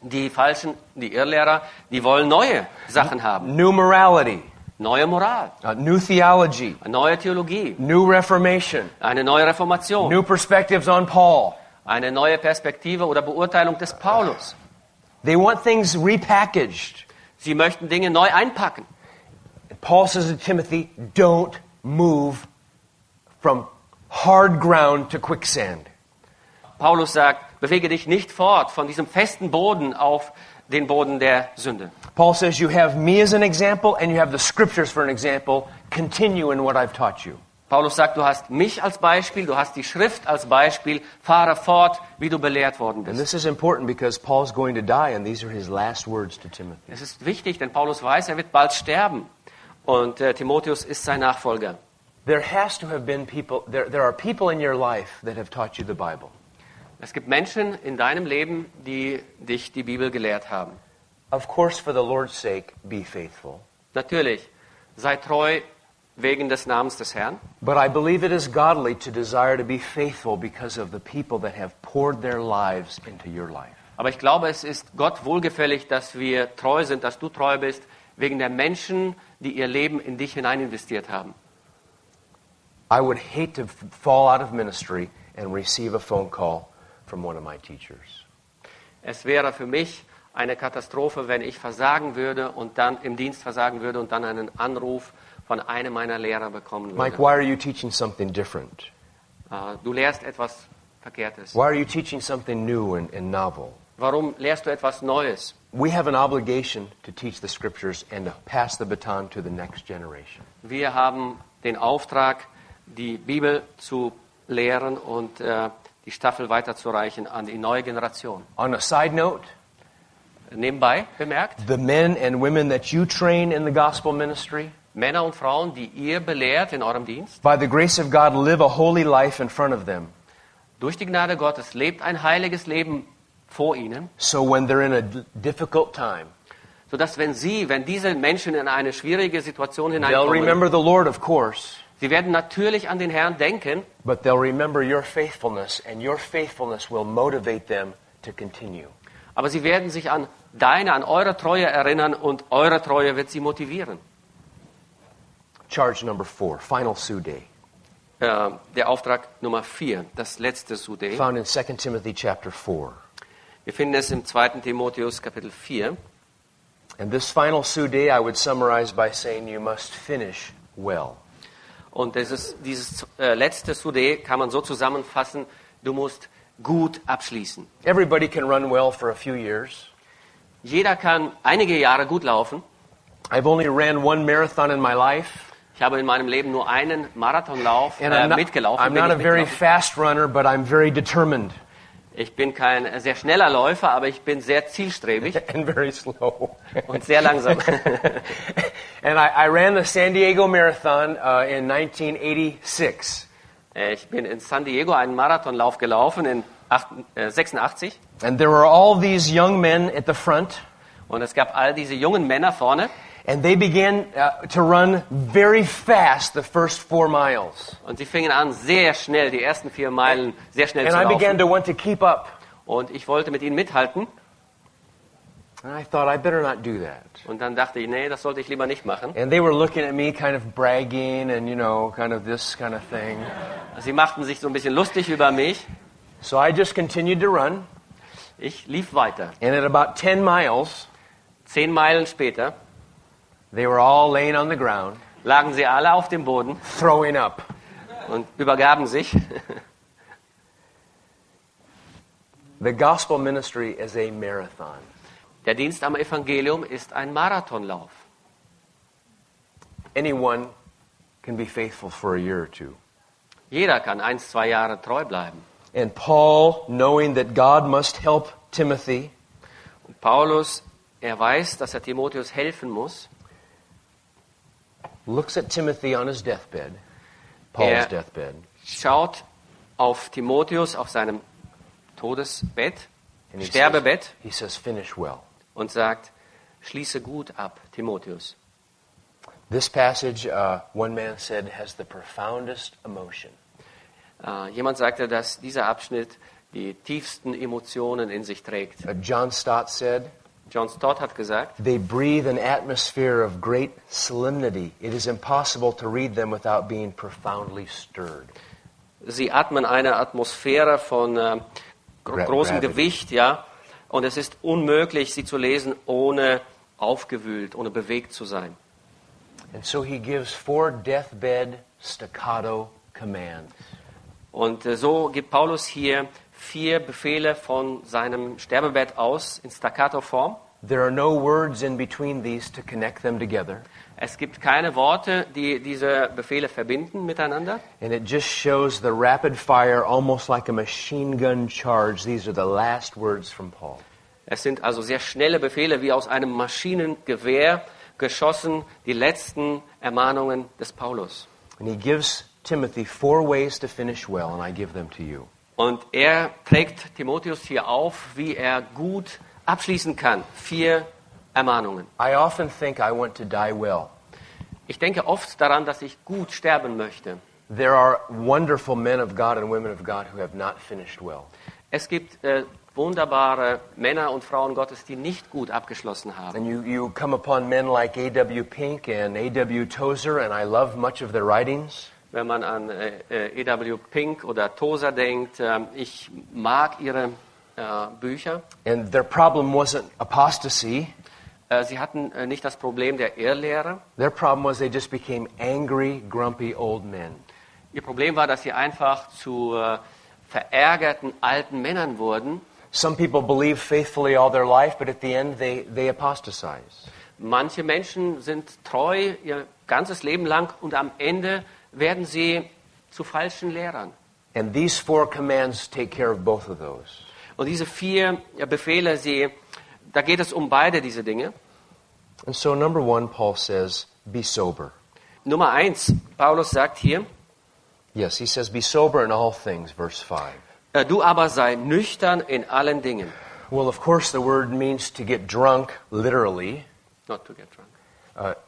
Die falschen, die Irrlehrer, die wollen neue Sachen haben. New morality. Neue Moral. A new theology. Eine neue Theologie. New Reformation. Eine neue Reformation. New perspectives on Paul. Eine neue Perspektive oder Beurteilung des Paulus. They want things repackaged. Sie möchten Dinge neu einpacken. Paul says to Timothy, don't move from hard ground to quicksand. Paulus sagt, bewege dich nicht fort von diesem festen Boden auf den Boden der Sünde. Paul says, you have me as an example and you have the scriptures for an example. Continue in what I've taught you. Paulus sagt, du hast mich als Beispiel, du hast die Schrift als Beispiel. Fahre fort, wie du belehrt worden bist. And this is important because Paul's going to die and these are his last words to Timothy. Es ist wichtig, denn Paulus weiß, er wird bald sterben und äh, Timotheus ist sein Nachfolger. There has to have been people there there are people in your life that have taught you the Bible. Es gibt Menschen in deinem Leben, die dich die Bibel gelehrt haben. Of course, for the Lord's sake, be faithful. Natürlich, sei treu wegen des Namens des Herrn. But I believe it is godly to desire to be faithful because of the people that have poured their lives into your life. Aber ich glaube, es ist Gott wohlgefällig, dass wir treu sind, dass du treu bist, wegen der Menschen, die ihr Leben in dich hinein investiert haben. I would hate to fall out of ministry and receive a phone call from one of my teachers. Es wäre für mich eine Katastrophe, wenn ich versagen würde und dann im Dienst versagen würde und dann einen Anruf von einem meiner Lehrer bekommen würde. Mike, why are you teaching something different? Uh, du lehrst etwas Verkehrtes. Why are you teaching something new and, and novel? Warum lehrst du etwas Neues? We have an obligation to teach the scriptures and to pass the baton to the next generation. Wir haben den Auftrag, die Bibel zu lehren und uh, die Staffel weiterzureichen an die neue Generation. On a side note, nebenbei bemerkt, the men and women that you train in the gospel ministry, Männer und Frauen, die ihr belehrt in eurem Dienst, by the grace of God live a holy life in front of them. Durch die Gnade Gottes lebt ein heiliges Leben vor ihnen. So when they're in a difficult time, so dass wenn sie, wenn diese Menschen in eine schwierige Situation hineinkommen, they'll remember the Lord, of course. Sie werden natürlich an den Herrn denken, but they'll remember your faithfulness and your faithfulness will motivate them to continue. Aber sie werden sich an deine, an eure Treue erinnern und eure Treue wird sie motivieren. Charge number four, final Sudei. Uh, der Auftrag Nummer vier, das letzte Sudei. Found in Second Timothy chapter four. Wir finden es im zweiten Timotheus Kapitel vier. And this final Sude I would summarize by saying you must finish well. Und dieses, dieses äh, letzte Sude kann man so zusammenfassen, du musst gut abschließen. Everybody can run well for a few years. Jeder kann einige Jahre gut laufen. I've only ran one marathon in my life. Ich habe in meinem Leben nur einen Marathonlauf äh, I'm not, mitgelaufen. I'm not a very fast runner, but I'm very determined. Ich bin kein sehr schneller Läufer, aber ich bin sehr zielstrebig. And very slow. Und sehr langsam. And I, I ran the San Diego Marathon uh, in nineteen eighty-six. Ich bin in San Diego einen Marathonlauf gelaufen in sechsundachtzig. And there were all these young men at the front. Und es gab all diese jungen Männer vorne. And they began uh, to run very fast the first four miles. Und sie fingen an sehr schnell die ersten vier Meilen sehr schnell and zu I laufen. And I began to want to keep up. Und ich wollte mit ihnen mithalten. And I thought I better not do that. Und dann dachte ich, nee, das sollte ich lieber nicht machen. And they were looking at me kind of bragging and you know, kind of this kind of thing. Sie machten sich so ein bisschen lustig über mich. So I just continued to run. Ich lief weiter. And at about ten miles, zehn Meilen später, they were all laying on the ground, lagen sie alle auf dem Boden, throwing up, und übergaben sich. The gospel ministry is a marathon. Der Dienst am Evangelium ist ein Marathonlauf. Anyone can be faithful for a year or two. Jeder kann ein, zwei Jahre treu bleiben. And Paul, knowing that God must help Timothy, und Paulus, er weiß, dass er Timotheus helfen muss. Looks at Timothy on his deathbed, Paul's er deathbed. Schaut auf Timotheus auf seinem Todesbett, he Sterbebett. Says, he says, finish well. Und sagt, schließe gut ab, Timotheus. This passage, uh, one man said, has the profoundest emotion. Uh, jemand sagte, dass dieser Abschnitt die tiefsten Emotionen in sich trägt. Uh, John Stott said. John Stott hat gesagt, they breathe an atmosphere of great solemnity. It is impossible to read them without being profoundly stirred. Sie atmen eine Atmosphäre von äh, gro- großem Gravity. Gewicht, ja, und es ist unmöglich, sie zu lesen, ohne aufgewühlt, ohne bewegt zu sein. And so he gives four deathbed staccato commands. Und äh, so gibt Paulus hier vier Befehle von seinem Sterbebett aus in Staccato-Form. There are no words in between these to connect them together. Es gibt keine Worte, die diese Befehle verbinden miteinander. And it just shows the rapid fire, almost like a machine gun charge. These are the last words from Paul. Es sind also sehr schnelle Befehle, wie aus einem Maschinengewehr geschossen, die letzten Ermahnungen des Paulus. And he gives Timothy four ways to finish well, and I give them to you. Und er trägt Timotheus hier auf, wie er gut abschließen kann. Vier Ermahnungen. I often think I want to die well. Ich denke oft daran, dass ich gut sterben möchte. There are wonderful men of God and women of God who have not finished well. Es gibt äh, wunderbare Männer und Frauen Gottes, die nicht gut abgeschlossen haben. And you, you come upon men like A W Pink and A W Tozer, and I love much of their writings. Wenn man an äh, A W Pink oder Tozer denkt, äh, ich mag ihre äh, Bücher. And their problem wasn't apostasy. Äh, sie hatten äh, nicht das Problem der Irrlehre. Their problem was they just became angry, grumpy old men. Ihr Problem war, dass sie einfach zu äh, verärgerten alten Männern wurden. Some people believe faithfully all their life, but at the end they they apostatize. Manche Menschen sind treu ihr ganzes Leben lang und am Ende werden sie zu falschen Lehrern. And these four commands take care of both of those. Und diese vier Befehle, sie, da geht es um beide diese Dinge. And so number one, Paul says, be sober. Nummer eins, Paulus sagt hier. Yes, he says, be sober in all things, verse five. Du aber sei nüchtern in allen Dingen. Well, of course, the word means to get drunk, literally. Not to get drunk.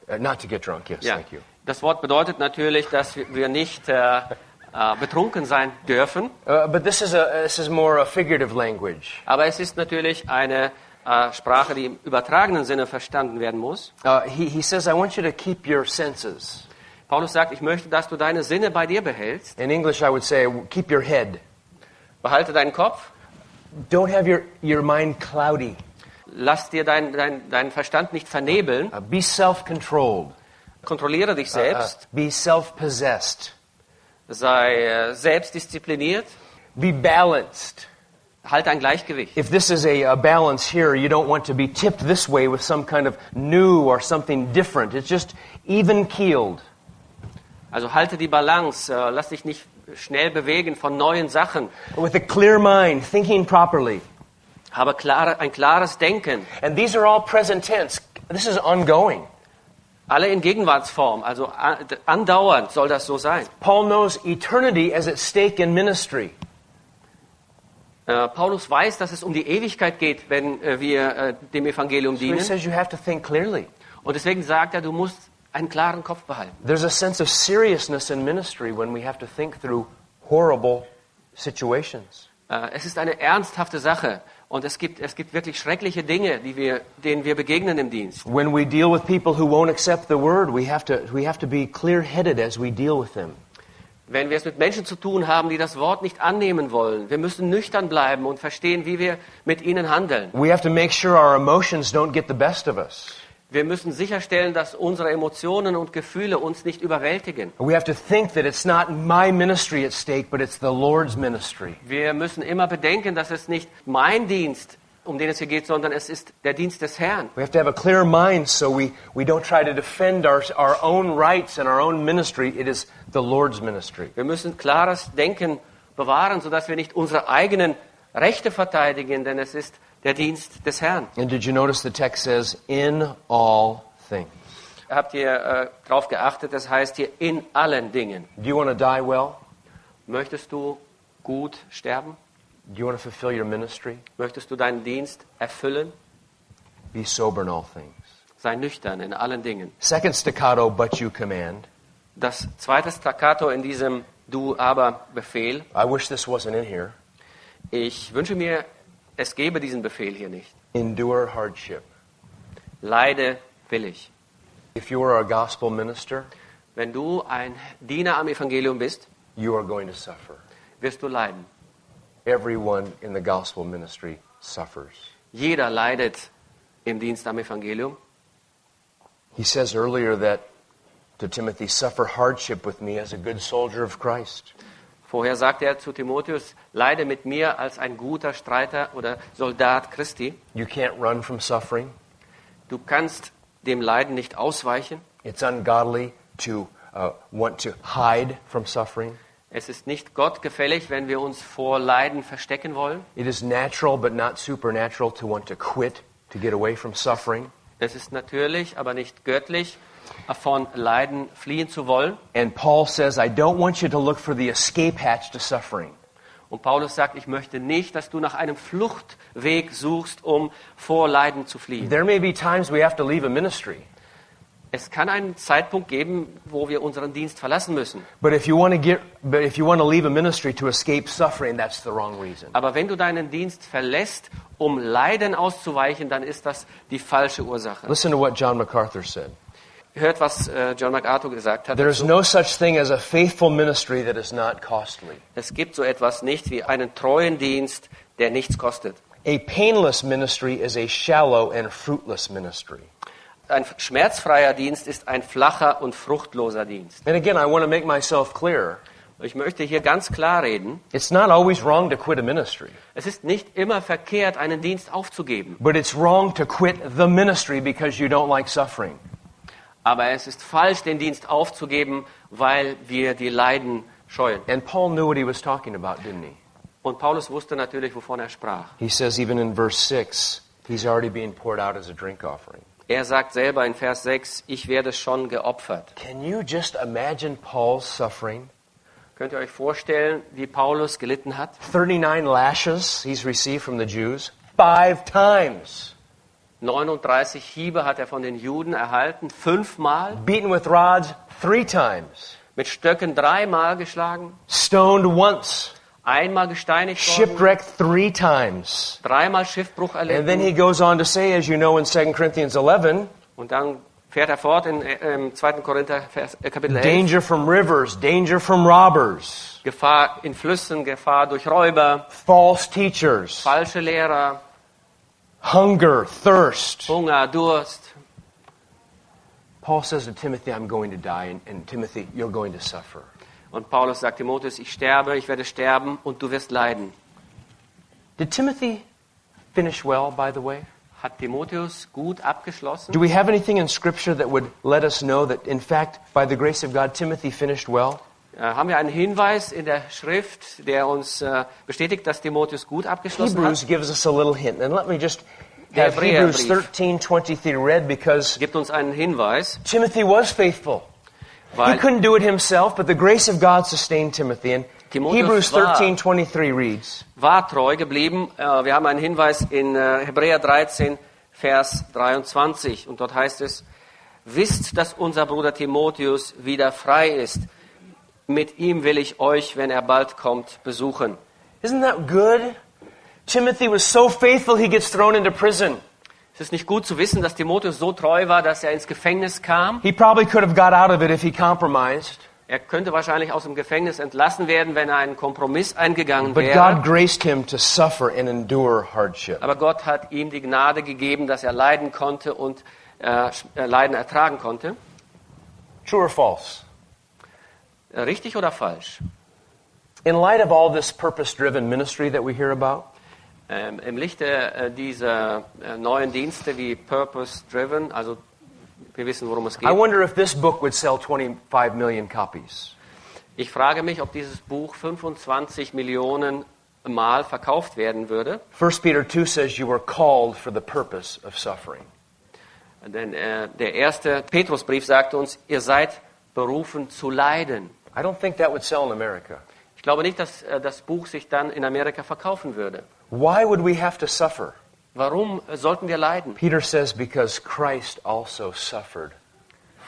Uh, not to get drunk, yes, yeah. Thank you. Das Wort bedeutet natürlich, dass wir nicht äh, äh, betrunken sein dürfen. Uh, but this is a, this is more a figurative language. Aber es ist natürlich eine äh, Sprache, die im übertragenen Sinne verstanden werden muss. Uh, he, he says, I want you to keep your senses. Paulus sagt, ich möchte, dass du deine Sinne bei dir behältst. In English I would say, keep your head. Behalte deinen Kopf. Don't have your, your mind cloudy. Lass dir deinen dein, dein Verstand nicht vernebeln. Uh, be self-controlled. Kontrolliere dich selbst. Uh, uh, be self-possessed. Sei uh, selbstdiszipliniert. Be balanced. Halt ein Gleichgewicht. If this is a, a balance here, you don't want to be tipped this way with some kind of new or something different. It's just even keeled. Also halte die Balance. Uh, lass dich nicht schnell bewegen von neuen Sachen. With a clear mind, thinking properly. Habe klare, ein klares Denken. And these are all present tense. This is ongoing. Alle in Gegenwartsform, also andauernd soll das so sein. Paul knows eternity as at stake in ministry. Uh, Paulus weiß, dass es um die Ewigkeit geht, wenn uh, wir uh, dem Evangelium so dienen. He says you have to think clearly. Und deswegen sagt er, du musst einen klaren Kopf behalten. There's a sense of seriousness in ministry when we have to think through horrible situations. Uh, es ist eine ernsthafte Sache. Und es gibt es gibt wirklich schreckliche Dinge, die wir denen wir begegnen im Dienst. When we deal with people who won't accept the word, we have to we have to be clear-headed as we deal with them. Wenn wir es mit Menschen zu tun haben, die das Wort nicht annehmen wollen, wir müssen nüchtern bleiben und verstehen, wie wir mit ihnen handeln. We have to make sure our emotions don't get the best of us. Wir müssen sicherstellen, dass unsere Emotionen und Gefühle uns nicht überwältigen. We have to think that it's not my ministry at stake, but it's the Lord's ministry. Wir müssen immer bedenken, dass es nicht mein Dienst, um den es hier geht, sondern es ist der Dienst des Herrn. We have to have a clear mind, so we we don't try to defend our our own rights and our own ministry. It is the Lord's ministry. Wir müssen klares Denken bewahren, sodass wir nicht unsere eigenen Rechte verteidigen, denn es ist der Dienst des Herrn. And did you notice the text says in all things? Habt ihr äh, darauf geachtet? Das heißt hier in allen Dingen. Do you want to die well? Möchtest du gut sterben? Do you want to fulfill your ministry? Möchtest du deinen Dienst erfüllen? Be sober in all things. Sei nüchtern in allen Dingen. Second staccato, but you command. Das zweite Staccato in diesem Du aber Befehl. I wish this wasn't in here. Ich wünsche mir, es gebe diesen Befehl hier nicht. Endure hardship. Leide willig. If you are a gospel minister, wenn du ein Diener am Evangelium bist, you are going to suffer. Wirst du leiden. Everyone in the gospel ministry suffers. Jeder leidet im Dienst am Evangelium. He says earlier that to Timothy, suffer hardship with me as a good soldier of Christ. Vorher sagte er zu Timotheus, leide mit mir als ein guter Streiter oder Soldat Christi. You can't run from suffering. Du kannst dem Leiden nicht ausweichen. It's ungodly to uh, want to hide from suffering. Es ist nicht gottgefällig, wenn wir uns vor Leiden verstecken wollen. It is natural but not supernatural to want to quit, to get away from suffering. Es ist natürlich, aber nicht göttlich, von Leiden fliehen zu wollen. And Paul says, I don't want you to look for the escape hatch to suffering. Und Paulus sagt, ich möchte nicht, dass du nach einem Fluchtweg suchst, um vor Leiden zu fliehen. There may be times we have to leave a ministry. Es kann einen Zeitpunkt geben, wo wir unseren Dienst verlassen müssen. But if you want to get, but if you want to leave a ministry to escape suffering, that's the wrong reason. Aber wenn du deinen Dienst verlässt, um Leiden auszuweichen, dann ist das die falsche Ursache. Listen to what John MacArthur said. Hört, was John MacArthur gesagt hat. There is no such thing as a faithful ministry that is not costly. Es gibt so etwas nicht wie einen treuen Dienst, der nichts kostet. A painless ministry is a shallow and fruitless ministry. Ein schmerzfreier Dienst ist ein flacher und fruchtloser Dienst. And again, I want to make myself clear. Ich möchte hier ganz klar reden. It's not always wrong to quit a ministry. Es ist nicht immer verkehrt, einen Dienst aufzugeben. But it's wrong to quit the ministry because you don't like suffering. Aber es ist falsch, den Dienst aufzugeben, weil wir die Leiden scheuen. And Paul knew what he was talking about, didn't he? Und Paulus wusste natürlich, wovon er sprach. He says even in verse six, he's already being poured out as a drink offering. Er sagt selber in Vers sechs, ich werde schon geopfert. Can you just imagine Paul's suffering? Könnt ihr euch vorstellen, wie Paulus gelitten hat? thirty-nine lashes he's received from the Jews, five times. neununddreißig Hiebe hat er von den Juden erhalten, fünfmal. Beaten with rods, three times. Mit Stöcken dreimal geschlagen. Stoned once. Einmal gesteinigt worden. Shipwrecked three times. Dreimal Schiffbruch erlitten. And then he goes on to say, as you know, in Second Corinthians eleven. Und dann fährt er fort in äh, Zweiter Korinther Kapitel elf. Danger from rivers, danger from robbers. Gefahr in Flüssen, Gefahr durch Räuber. False teachers. Falsche Lehrer. Hunger, thirst. Hunger, Durst. Paul says to Timothy, I'm going to die, and, and Timothy, you're going to suffer. Und Paulus sagt Timotheus, ich sterbe, ich werde sterben und du wirst leiden. Did Timothy finish well, by the way? Hat Timotheus gut abgeschlossen? Do we have anything in Scripture that would let us know that, in fact, by the grace of God, Timothy finished well? Uh, haben wir einen Hinweis in der Schrift, der uns uh, bestätigt, dass Timotheus gut abgeschlossen Hebrews hat? Hebrews gives us a little hint, and let me just have Hebrews thirteen twenty-three read, because gibt uns einen Hinweis. Timothy was faithful. Weil he couldn't do it himself, but the grace of God sustained Timothy. And Timotheus Hebrews thirteen twenty-three reads. War treu geblieben. Uh, wir haben einen Hinweis in uh, Hebräer dreizehn, Vers dreiundzwanzig. Und dort heißt es, wisst, dass unser Bruder Timotheus wieder frei ist. Mit ihm will ich euch, wenn er bald kommt, besuchen. Isn't that good? Timothy was so faithful, he gets thrown into prison. Es ist nicht gut zu wissen, dass Timotheus so treu war, dass er ins Gefängnis kam. He probably could have got out of it if he compromised. Er könnte wahrscheinlich aus dem Gefängnis entlassen werden, wenn er einen Kompromiss eingegangen But wäre. God graced him to suffer and endure hardship. Aber Gott hat ihm die Gnade gegeben, dass er leiden konnte und äh, Leiden ertragen konnte. True or false? Richtig oder falsch? In light of all this purpose-driven ministry that we hear about. Ähm, Im Lichte äh, dieser äh, neuen Dienste wie Purpose-Driven, also wir wissen, worum es geht. I wonder if this book would sell twenty-five million copies. Ich frage mich, ob dieses Buch fünfundzwanzig Millionen Mal verkauft werden würde. First Peter two says you were called for the purpose of suffering. Denn äh, der erste Petrusbrief sagt uns, ihr seid berufen zu leiden. I don't think that would sell in America. Ich glaube nicht, dass äh, das Buch sich dann in Amerika verkaufen würde. Why would we have to suffer? Warum sollten wir leiden? Peter says, because Christ also suffered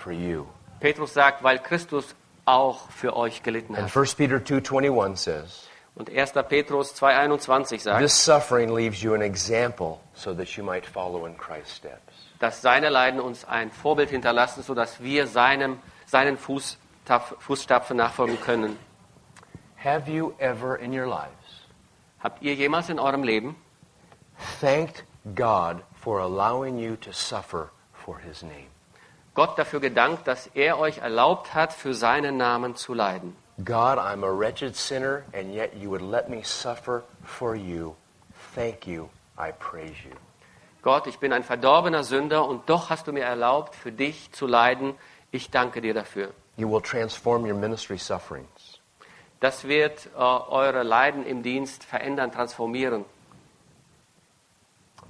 for you. Petrus sagt, weil Christus auch für euch gelitten hat. And First Peter two twenty-one says. Und Erster Petrus zwei einundzwanzig sagt. This suffering leaves you an example, so that you might follow in Christ's steps. Dass seine Leiden uns ein Vorbild hinterlassen, so dass wir seinem seinen Fußtapf, Fußstapfen nachfolgen können. Have you ever in your lives? Habt ihr jemals in eurem Leben thanked God for allowing you to suffer for his name? Gott dafür gedankt, dass er euch erlaubt hat, für seinen Namen zu leiden. God, I'm a wretched sinner and yet you would let me suffer for you. Thank you. I praise you. Gott, ich bin ein verdorbener Sünder und doch hast du mir erlaubt, für dich zu leiden. Ich danke dir dafür. You will transform your ministry sufferings. Das wird uh, eure Leiden im Dienst verändern, transformieren.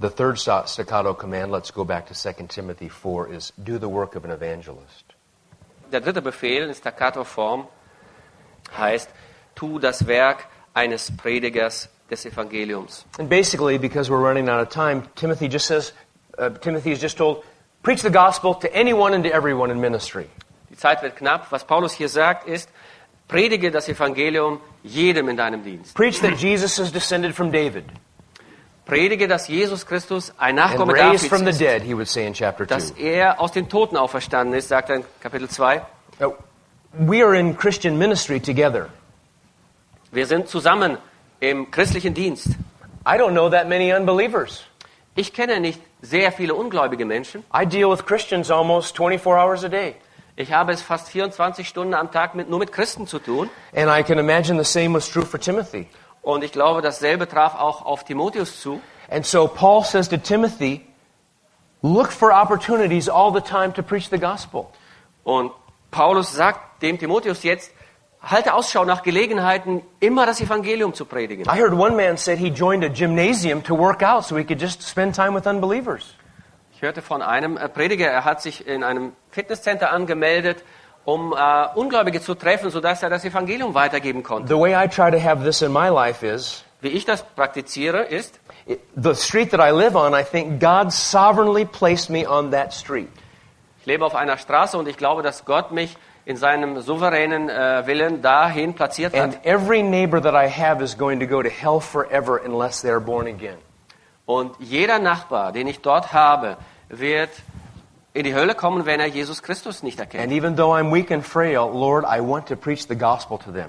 The third staccato command, let's go back to Second Timothy four, is do the work of an evangelist. Der dritte Befehl in Staccato-Form heißt, tu das Werk eines Predigers des Evangeliums. And basically, because we're running out of time, Timothy just says, uh, Timothy is just told, preach the gospel to anyone and to everyone in ministry. Die Zeit wird knapp. Was Paulus hier sagt, ist, predige das Evangelium jedem in deinem Dienst. Preach that Jesus is descended from David. Predige, dass Jesus Christus ein Nachkomme Davids ist. And raised from the dead, he would say in chapter two. Dass er aus den Toten auferstanden ist, sagt er in Kapitel zwei. Oh, we are in Christian ministry together. Wir sind zusammen im christlichen Dienst. I don't know that many unbelievers. Ich kenne nicht sehr viele ungläubige Menschen. I deal with Christians almost twenty-four hours a day. Ich habe es fast vierundzwanzig Stunden am Tag mit, nur mit Christen zu tun. And I can imagine the same was true for Timothy. Und ich glaube, dasselbe traf auch auf Timotheus zu. And so Paul says to Timothy, look for opportunities all the time to preach the gospel. Und Paulus sagt dem Timotheus jetzt, halte Ausschau nach Gelegenheiten, immer das Evangelium zu predigen. I heard one man said he joined a gymnasium to work out so he could just spend time with unbelievers. Ich hörte von einem Prediger, er hat sich in einem Fitnesscenter angemeldet, um uh, Ungläubige zu treffen, sodass er das Evangelium weitergeben konnte. The way I try to have this in my life is, wie ich das praktiziere, ist, the street that I live on, I think God sovereignly placed me on that street. Ich lebe auf einer Straße und ich glaube, dass Gott mich in seinem souveränen uh, Willen dahin platziert hat. And every neighbor that I have is going to go to hell forever unless they are born again. Und jeder Nachbar, den ich dort habe, wird in die Hölle kommen, wenn er Jesus Christus nicht erkennt. And even though I'm weak and frail, Lord, I want to preach the gospel to them.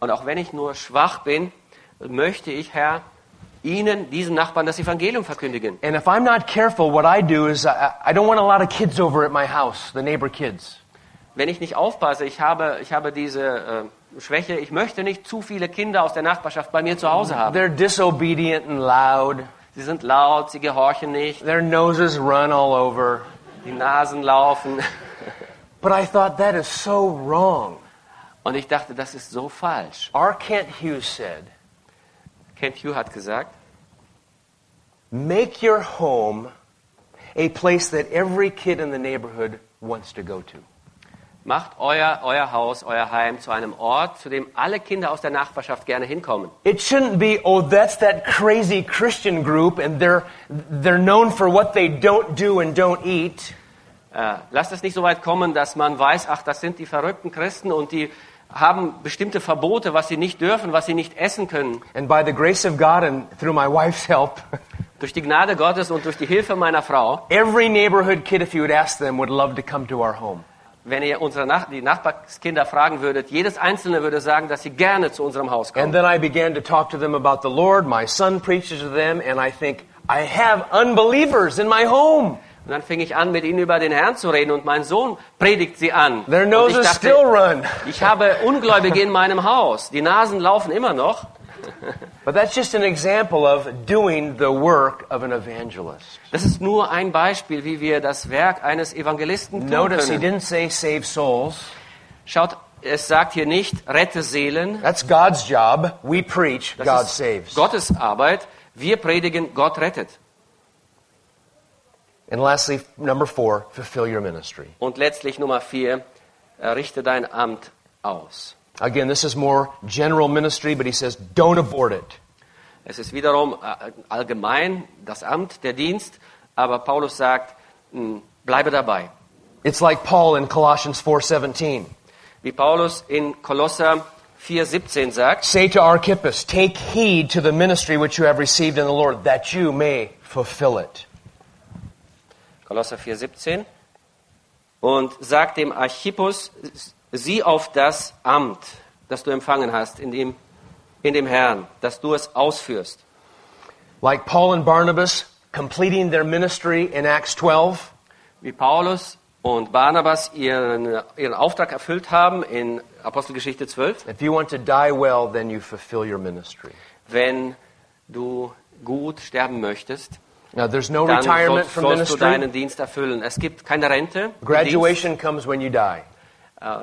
Und auch wenn ich nur schwach bin, möchte ich, Herr, ihnen, diesen Nachbarn, das Evangelium verkündigen. And if I'm not careful, what I do is I, I don't want a lot of kids over at my house, the neighbor kids. Wenn ich nicht aufpasse, ich habe, ich habe diese äh, Schwäche, ich möchte nicht zu viele Kinder aus der Nachbarschaft bei mir zu Hause haben. They're disobedient and loud. Sie sind laut, sie gehorchen nicht. Their noses run all over. Die Nasen laufen. But I thought, that is so wrong. Und ich dachte, das ist so falsch. Our Kent Hughes said, Kent Hughes hat gesagt, make your home a place that every kid in the neighborhood wants to go to. Macht euer, euer Haus, euer Heim zu einem Ort, zu dem alle Kinder aus der Nachbarschaft gerne hinkommen. It shouldn't be, oh, that's that crazy Christian group and they're, they're known for what they don't do and don't eat. Uh, lasst es nicht so weit kommen, dass man weiß, ach, das sind die verrückten Christen und die haben bestimmte Verbote, was sie nicht dürfen, was sie nicht essen können. And by the grace of God and through my wife's help. Durch die Gnade Gottes und durch die Hilfe meiner Frau. Every neighborhood kid, if you would ask them, would love to come to our home. Wenn ihr unsere Nach- die Nachbarskinder fragen würdet, jedes einzelne würde sagen, dass sie gerne zu unserem Haus kommen. And then I began to talk to them about the Lord. My son preaches to them, and I think I have unbelievers in my home. Und dann fing ich an, mit ihnen über den Herrn zu reden, und mein Sohn predigt sie an. Their noses und ich dachte, still run. Ich habe Ungläubige in meinem Haus. Die Nasen laufen immer noch. But that's just an example of doing the work of an evangelist. Das ist nur ein Beispiel, wie wir das Werk eines Evangelisten tun können. Notice he didn't say save souls. Schaut, es sagt hier nicht rette Seelen. That's God's job. We preach, das God saves. Gottes Arbeit. Wir predigen, Gott rettet. And lastly, number four, fulfill your ministry. Und letztlich Nummer vier, richte dein Amt aus. Again, this is more general ministry, but he says, don't abort it. Es ist wiederum allgemein das Amt, der Dienst, aber Paulus sagt, bleibe dabei. It's like Paul in Colossians four seventeen. Wie Paulus in Kolosser vier siebzehn sagt, say to Archippus, take heed to the ministry which you have received in the Lord, that you may fulfill it. Kolosser vier siebzehn. Und sagt dem Archippus, sieh auf das Amt, das du empfangen hast in dem, in dem Herrn, dass du es ausführst. Like Paul and Barnabas completing their ministry in Acts zwölf. Wie Paulus und Barnabas ihren, ihren Auftrag erfüllt haben in Apostelgeschichte zwölf. If you want to die well, then you fulfill your ministry. Wenn du gut sterben möchtest, now, there's no dann retirement sollst, from sollst ministry. Du deinen Dienst erfüllen. Es gibt keine Rente. Graduation comes when you die.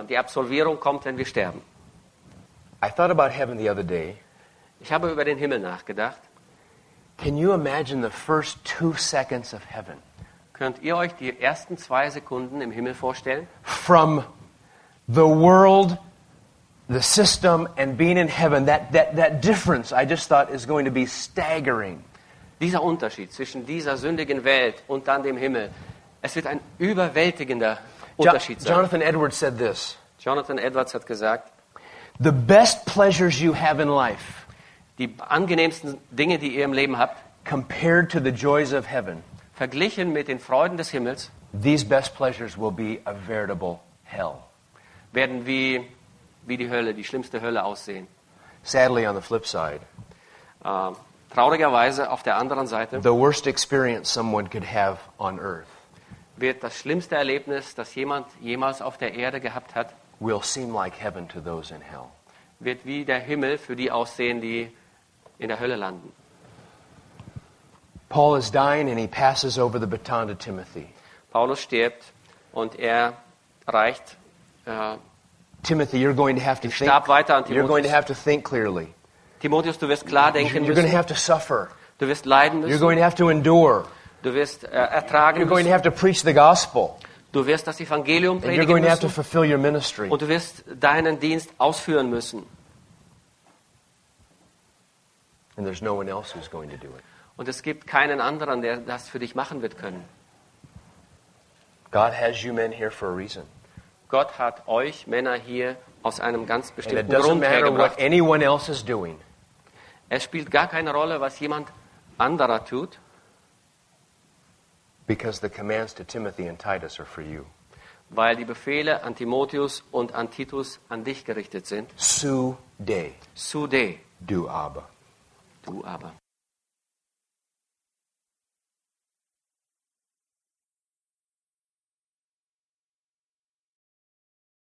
Die Absolvierung kommt, wenn wir sterben. I thought about heaven the other day. Ich habe über den Himmel nachgedacht. Can you imagine the first two seconds of heaven? Könnt ihr euch die ersten zwei Sekunden im Himmel vorstellen? From the world, the system, and being in heaven, that that that difference, I just thought, is going to be staggering. Dieser Unterschied zwischen dieser sündigen Welt und dann dem Himmel, es wird ein überwältigender Unterschied sein. Jonathan Edwards said this. Jonathan Edwards hat gesagt, the best pleasures you have in life, die angenehmsten Dinge, die ihr im Leben habt, compared to the joys of heaven, verglichen mit den Freuden des Himmels, these best pleasures will be a veritable hell. Werden wie wie die Hölle, die schlimmste Hölle aussehen. Sadly on the flip side. Uh, traurigerweise auf der anderen Seite, the worst experience someone could have on earth, wird das schlimmste Erlebnis, das jemand jemals auf der Erde gehabt hat, will seem like heaven to those in hell. Wird wie der Himmel für die aussehen, die in der Hölle landen. Paul is dying and he passes over the baton to Timothy. Paulus stirbt und er reicht äh, Timothy, you're going to have to think. Stab weiter an Timotheus. You're going to have to think clearly. Timotheus, du wirst klar denken müssen. You're going to have to suffer. Du wirst leiden müssen. You're going to have to endure. Du wirst äh, ertragen you're going müssen. To have to preach the gospel. Du wirst das Evangelium predigen you're going müssen. To have to fulfill your ministry. Und du wirst deinen Dienst ausführen müssen. And there's no one else who's going to do it. Und es gibt keinen anderen, der das für dich machen wird können. God has you men here for a reason. Gott hat euch Männer hier aus einem ganz bestimmten Grund hergebracht. And it doesn't matter what anyone else is doing. Es spielt gar keine Rolle, was jemand anderer tut. Because the commands to Timothy and Titus are for you. Weil die Befehle an Timotheus und an Titus an dich gerichtet sind. Su de. Su de. Du aber. Du aber.